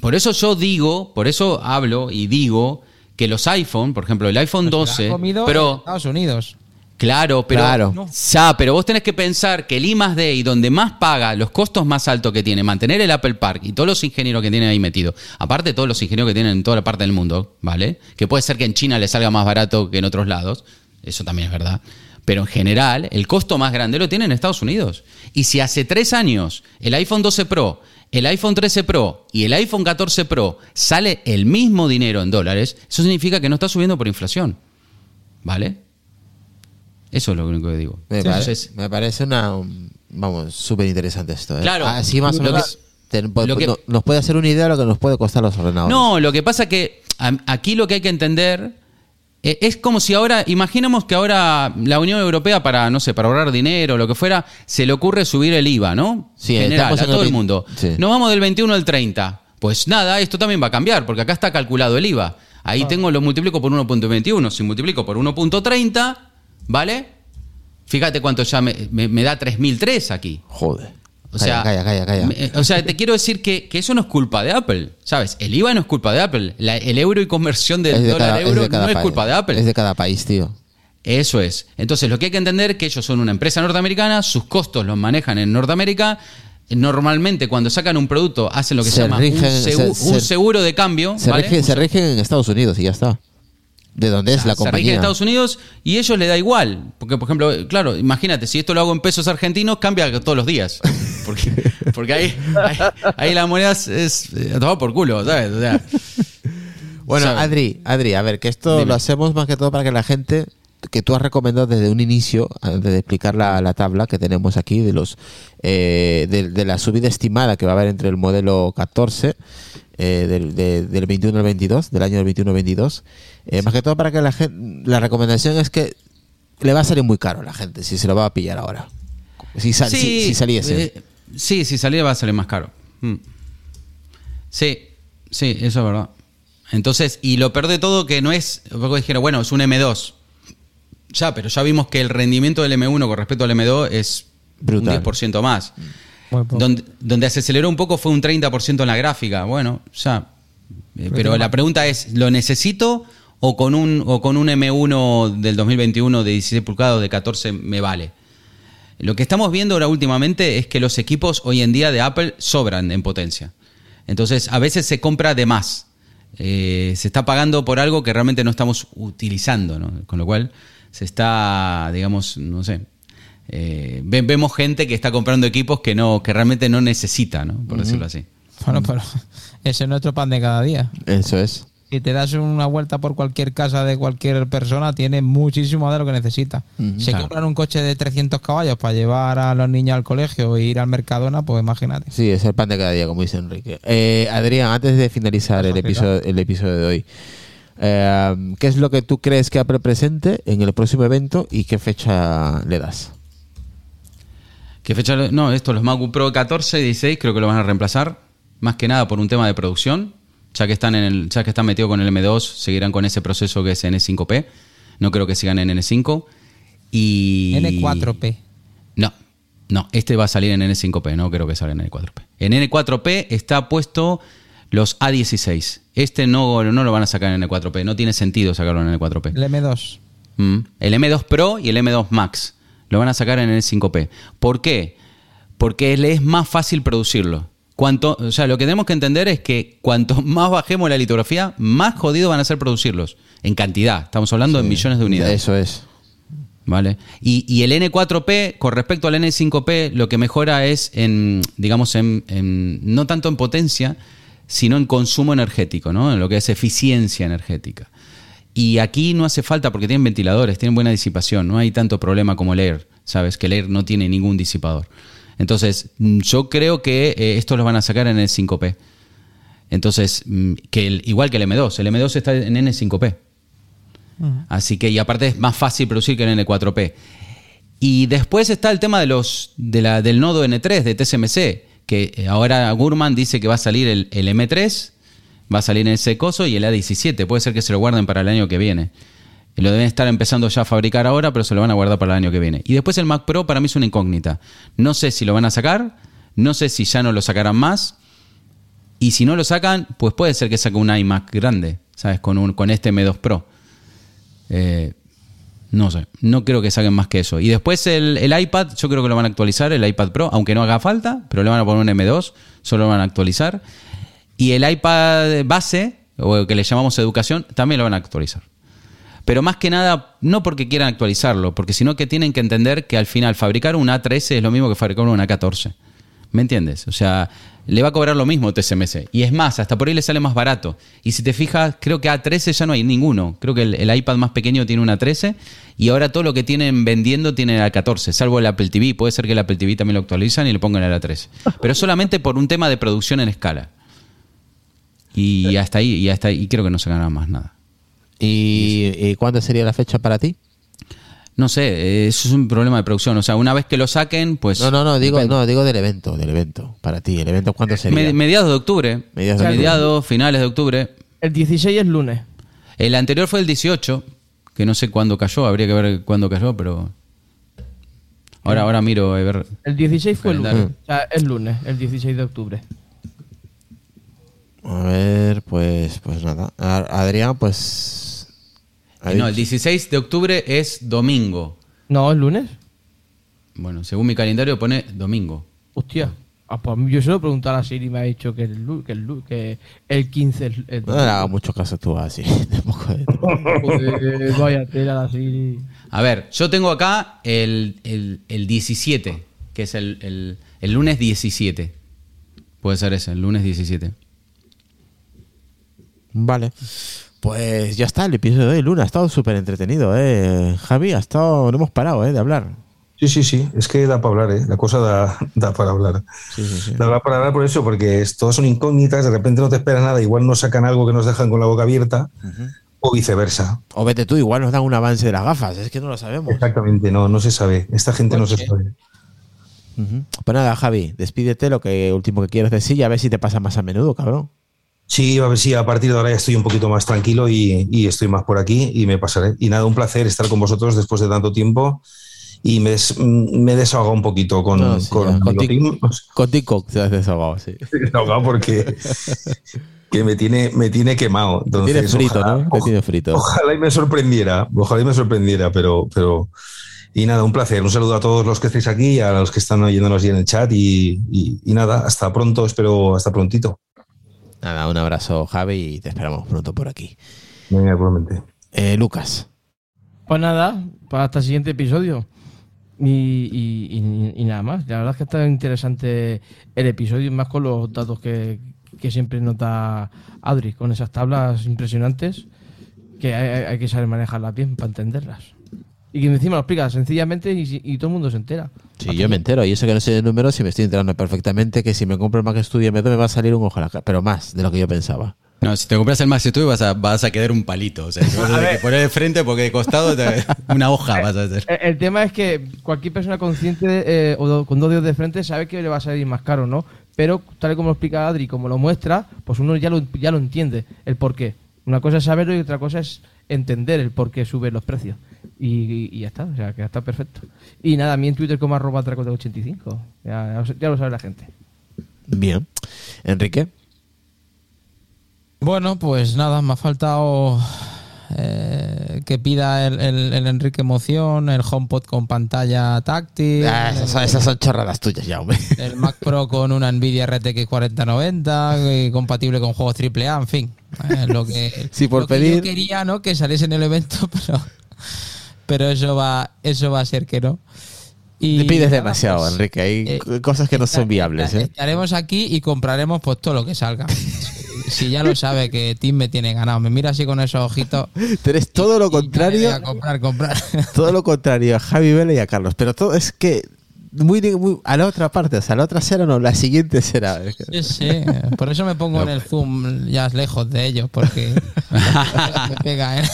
Por eso yo digo, por eso hablo y digo que los iPhone, por ejemplo, el iPhone 12 Pro... en Estados Unidos... Claro. No. Pero vos tenés que pensar que el I+D y donde más paga los costos más altos que tiene, mantener el Apple Park y todos los ingenieros que tienen ahí metidos, aparte de todos los ingenieros que tienen en toda la parte del mundo, ¿vale? Que puede ser que en China les salga más barato que en otros lados, eso también es verdad, pero en general el costo más grande lo tiene en Estados Unidos. Y si hace 3 años el iPhone 12 Pro, el iPhone 13 Pro y el iPhone 14 Pro sale el mismo dinero en dólares, eso significa que no está subiendo por inflación, ¿vale? Eso es lo único que digo. Me parece súper interesante esto. Claro. Así más o menos nos puede hacer una idea de lo que nos puede costar los ordenadores. No, lo que pasa que aquí lo que hay que entender es como si ahora, imaginemos que ahora la Unión Europea para ahorrar dinero o lo que fuera, se le ocurre subir el IVA, ¿no? Sí, general, a todo el mundo. Sí. Nos vamos del 21 al 30. Pues nada, esto también va a cambiar porque acá está calculado el IVA. Ahí lo multiplico por 1.21. Si multiplico por 1.30... ¿Vale? Fíjate cuánto ya me da 3.003 aquí. Joder. O sea, calla. Te quiero decir que eso no es culpa de Apple, ¿sabes? El IVA no es culpa de Apple. El euro y conversión del dólar a euro no es culpa de Apple. Es de cada país, tío. Eso es. Entonces, lo que hay que entender es que ellos son una empresa norteamericana, sus costos los manejan en Norteamérica. Normalmente, cuando sacan un producto, hacen lo que se llama un seguro de cambio. Se rigen en Estados Unidos y ya está. ¿De dónde es la compañía? Se rige en Estados Unidos y ellos le da igual. Porque, por ejemplo, claro, imagínate, si esto lo hago en pesos argentinos, cambia todos los días. Porque ahí la moneda es tomada por culo, ¿sabes? O sea, Adri, a ver, que esto dime. Lo hacemos más que todo para que la gente, que tú has recomendado desde un inicio, antes de explicar la tabla que tenemos aquí de los de la subida estimada que va a haber entre el modelo 14... del 21 al 22, del año del 21 al 22, más que todo para que la gente, la recomendación es que le va a salir muy caro a la gente si se lo va a pillar ahora. Si saliese. Si saliera va a salir más caro. Sí, eso es verdad. Entonces, y lo peor de todo que no es, luego dijeron, bueno, es un M2. Ya, pero ya vimos que el rendimiento del M1 con respecto al M2 es brutal. Un 10% más. Donde se aceleró un poco fue un 30% en la gráfica. Bueno, ya. Pero la pregunta es, ¿lo necesito o con un M1 del 2021 de 16 pulgadas o de 14 me vale? Lo que estamos viendo ahora últimamente es que los equipos hoy en día de Apple sobran en potencia. Entonces, a veces se compra de más. Se está pagando por algo que realmente no estamos utilizando, ¿no? Con lo cual, se está, digamos, no sé... vemos gente que está comprando equipos que realmente no necesita, ¿no? Por decirlo así. Bueno, pero ese es nuestro pan de cada día. Eso es. Si te das una vuelta por cualquier casa de cualquier persona, tiene muchísimo de lo que necesita. Se compran un coche de 300 caballos para llevar a los niños al colegio e ir al Mercadona, pues imagínate. Sí, es el pan de cada día, como dice Enrique. Adrián, antes de finalizar el episodio de hoy, ¿qué es lo que tú crees que Apple presente en el próximo evento y qué fecha le das? ¿Qué fecha? No, los MacBook Pro 14 y 16 creo que lo van a reemplazar, más que nada por un tema de producción, ya que están metidos con el M2, seguirán con ese proceso que es N5P, no creo que sigan en N5 y... N4P. No, este va a salir en N5P, no creo que salga en N4P. En N4P está puesto los A16, no lo van a sacar en N4P, no tiene sentido sacarlo en N4P. El M2. El M2 Pro y el M2 Max. Lo van a sacar en el N5P. ¿Por qué? Porque le es más fácil producirlo. Lo que tenemos que entender es que cuanto más bajemos la litografía, más jodidos van a ser producirlos. En cantidad. Estamos hablando de millones de unidades. Eso es. ¿Vale? Y el N4P, con respecto al N5P, lo que mejora es no tanto en potencia, sino en consumo energético, ¿no? En lo que es eficiencia energética. Y aquí no hace falta porque tienen ventiladores, tienen buena disipación. No hay tanto problema como el Air, ¿sabes? Que el Air no tiene ningún disipador. Entonces, yo creo que estos los van a sacar en el N5P. Entonces, igual que el M2. El M2 está en N5P. Así que, y aparte es más fácil producir que el N4P. Y después está el tema del nodo N3 de TSMC, que ahora Gurman dice que va a salir el M3... Va a salir en ese coso y el A17. Puede ser que se lo guarden para el año que viene. Lo deben estar empezando ya a fabricar ahora, pero se lo van a guardar para el año que viene. Y después el Mac Pro para mí es una incógnita. No sé si lo van a sacar. No sé si ya no lo sacarán más. Y si no lo sacan, pues puede ser que saque un iMac grande, ¿sabes? Con este M2 Pro. No sé. No creo que saquen más que eso. Y después el iPad, yo creo que lo van a actualizar, el iPad Pro. Aunque no haga falta, pero le van a poner un M2. Solo lo van a actualizar. Y el iPad base, o que le llamamos educación, también lo van a actualizar. Pero más que nada, no porque quieran actualizarlo, porque sino que tienen que entender que al final fabricar un A13 es lo mismo que fabricar un A14. ¿Me entiendes? O sea, le va a cobrar lo mismo TSMC. Y es más, hasta por ahí le sale más barato. Y si te fijas, creo que A13 ya no hay ninguno. Creo que el iPad más pequeño tiene un A13 y ahora todo lo que tienen vendiendo tiene el A14, salvo el Apple TV. Puede ser que el Apple TV también lo actualizan y le pongan el A13. Pero solamente por un tema de producción en escala. Y hasta ahí creo que no se ganará más nada. ¿Y cuándo sería la fecha para ti? No sé, eso es un problema de producción. O sea, una vez que lo saquen, pues... No, digo del evento. Para ti, ¿el evento cuándo sería? Mediados de octubre. Finales de octubre. El 16 es lunes. El anterior fue el 18, que no sé cuándo cayó. Habría que ver cuándo cayó, pero... Ahora miro a ver. El 16 fue el lunes. O sea, es lunes, el 16 de octubre. A ver, pues nada. Adrián, pues... No, el 16 de octubre es domingo. No, ¿es lunes? Bueno, según mi calendario pone domingo. Hostia. Ah, pues yo se lo pregunté a la Siri y me ha dicho que el 15 es el... No le hagas mucho caso tú así. Pues, vaya tela la Siri. A ver, yo tengo acá el 17, que es el lunes 17. Puede ser ese, el lunes 17. Vale, pues ya está el episodio de hoy, Luna. Ha estado súper entretenido, Javi. No hemos parado, de hablar. Sí. Es que da para hablar, La cosa da para hablar. Sí. Da para hablar por eso, porque todas son incógnitas. De repente no te esperas nada. Igual nos sacan algo que nos dejan con la boca abierta. Uh-huh. O viceversa. O vete tú, igual nos dan un avance de las gafas. Es que no lo sabemos. Exactamente, no se sabe. Esta gente no se sabe. Uh-huh. Pues nada, Javi, despídete. Lo que último que quieres decir. Y a ver si te pasa más a menudo, cabrón. Sí, a ver si a partir de ahora ya estoy un poquito más tranquilo y estoy más por aquí y me pasaré. Y nada, un placer estar con vosotros después de tanto tiempo y me desahogo un poquito con TikTok. Te has desahogado, sí. Desahogado porque que me tiene quemado. Entonces, me tiene frito, ¿no? Ojalá y me sorprendiera, pero Y nada, un placer. Un saludo a todos los que estáis aquí y a los que están oyéndonos ahí en el chat. Y nada, hasta pronto, espero hasta prontito. Nada, un abrazo, Javi, y te esperamos pronto por aquí. Venga, igualmente. Lucas. Pues nada, pues hasta el siguiente episodio. Y nada más. La verdad es que está interesante el episodio, más con los datos que siempre nota Adri, con esas tablas impresionantes que hay que saber manejarlas bien para entenderlas. Y que encima lo explica sencillamente y todo el mundo se entera. Sí, yo me entero. Y eso que no sé de números, si me estoy enterando perfectamente, que si me compro el Mac Studio M2 me va a salir un ojo a la cara, pero más de lo que yo pensaba. No, si te compras el Mac Studio vas a quedar un palito. O sea, si vas a tener que poner de frente porque de costado una hoja vas a hacer. El tema es que cualquier persona consciente o con dos dedos de frente sabe que le va a salir más caro, ¿no? Pero tal y como lo explica Adri, como lo muestra, pues uno ya lo entiende el porqué. Una cosa es saberlo y otra cosa es entender el por qué suben los precios. Y ya está, o sea, que ya está perfecto. Y nada, a mí en Twitter como @traco85. Ya lo sabe la gente. Bien. Enrique. Bueno, pues nada, me ha faltado que pida el Enrique Emoción, el HomePod con pantalla táctil. Esas son chorradas tuyas ya, hombre. El Mac Pro con una Nvidia RTX 4090, compatible con juegos AAA, en fin. Lo que yo quería, ¿no?, que saliese en el evento, pero eso va a ser que no. Y te pides demasiado, pues, Enrique. Hay cosas que no son viables. Estaremos aquí y compraremos pues todo lo que salga. Si ya lo sabe que Tim me tiene ganado, me mira así con esos ojitos. Eres todo lo contrario. A comprar. Todo lo contrario a Javi Vélez y a Carlos. Pero todo es que muy a la otra parte, o sea, la otra será no, la siguiente será. Sí, por eso me pongo en el zoom ya lejos de ellos, porque me pega, ¿eh?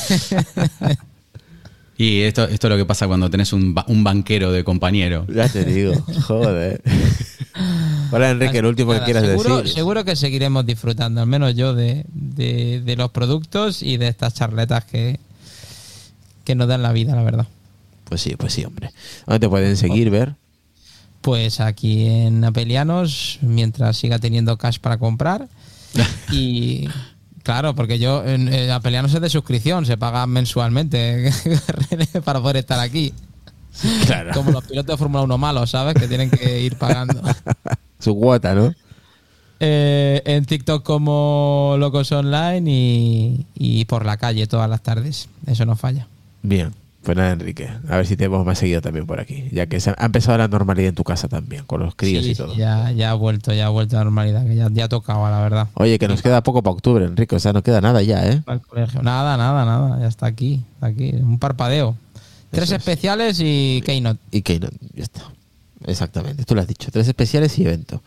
Y esto es lo que pasa cuando tenés un banquero de compañero. Ya te digo, joder. Hola, Enrique, el último que quieras decir. Seguro que seguiremos disfrutando, al menos yo, de los productos y de estas charletas que nos dan la vida, la verdad. Pues sí, hombre. ¿Dónde te pueden seguir, ver? Pues aquí en Apelianos, mientras siga teniendo cash para comprar. Y... Claro, porque yo a Pelearnos es de suscripción, se paga mensualmente para poder estar aquí. Claro. Como los pilotos de Fórmula 1 malos, ¿sabes? Que tienen que ir pagando. Su cuota, ¿no? En TikTok como Locos Online y por la calle todas las tardes. Eso no falla. Bien. Pues nada, Enrique, a ver si te hemos más seguido también por aquí, ya que ha empezado la normalidad en tu casa también, con los críos, sí, y todo. Ya ha vuelto la normalidad, que ya tocaba, la verdad. Oye, que nos queda poco para octubre, Enrique, o sea, no queda nada ya, ¿eh? Al colegio. Nada, ya está aquí, un parpadeo. Tres especiales y Keynote. Y Keynote, ya está. Exactamente, tú lo has dicho, 3 especiales y evento.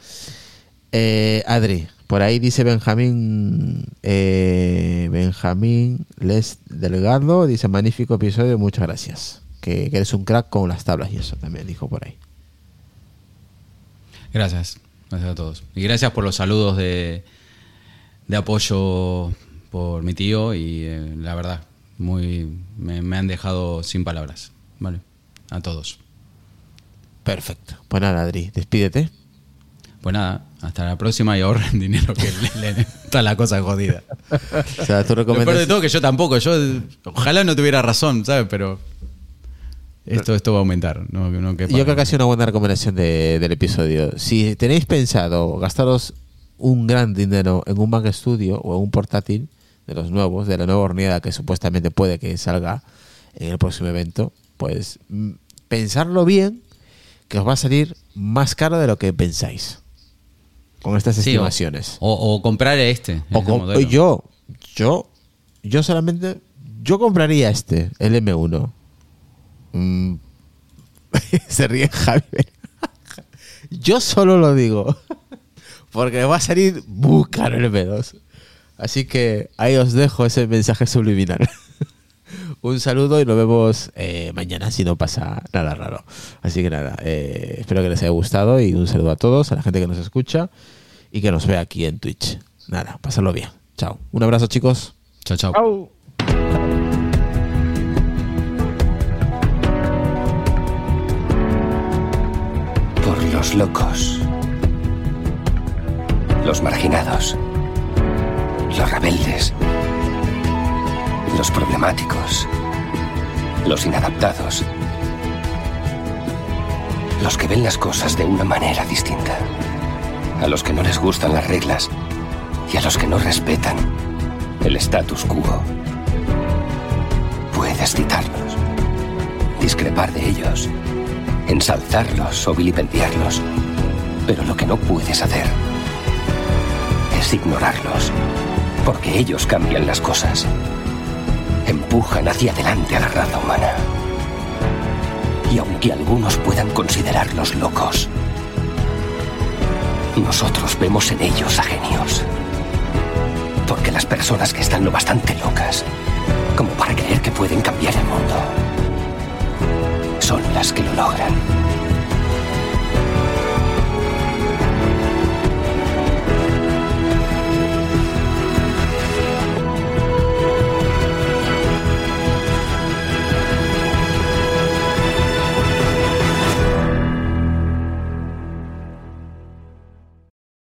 Adri, por ahí dice Benjamín Les Delgado, dice magnífico episodio, muchas gracias, que eres un crack con las tablas y eso también dijo por ahí. Gracias a todos y gracias por los saludos de apoyo por mi tío y la verdad me han dejado sin palabras, vale, a todos. Perfecto, pues nada, Adri, despídete. Pues nada, hasta la próxima y ahorren dinero, que está la cosa jodida. O sea, tú recomiendas... Lo peor de todo que yo tampoco, ojalá no tuviera razón, ¿sabes? Pero esto va a aumentar. No, yo creo que ha sido una buena recomendación del episodio. Si tenéis pensado gastaros un gran dinero en un Mac Studio o en un portátil de los nuevos, de la nueva horneada que supuestamente puede que salga en el próximo evento, pues pensarlo bien, que os va a salir más caro de lo que pensáis. Con estas estimaciones. O comprar modelo. Yo compraría el M1. Se ríe Javier. Yo solo lo digo. Porque va a salir muy caro el M2. Así que ahí os dejo ese mensaje subliminal. Un saludo y nos vemos mañana si no pasa nada raro. Así que nada, espero que les haya gustado y un saludo a todos, a la gente que nos escucha y que nos ve aquí en Twitch. Nada, pasadlo bien. Chao. Un abrazo, chicos. Chao. Au. Por los locos, los marginados, los rebeldes, los problemáticos, los inadaptados, los que ven las cosas de una manera distinta, a los que no les gustan las reglas y a los que no respetan el status quo. Puedes citarlos, discrepar de ellos, ensalzarlos o vilipendiarlos, pero lo que no puedes hacer es ignorarlos, porque ellos cambian las cosas, empujan hacia adelante a la raza humana. Y aunque algunos puedan considerarlos locos, nosotros vemos en ellos a genios. Porque las personas que están lo bastante locas como para creer que pueden cambiar el mundo son las que lo logran.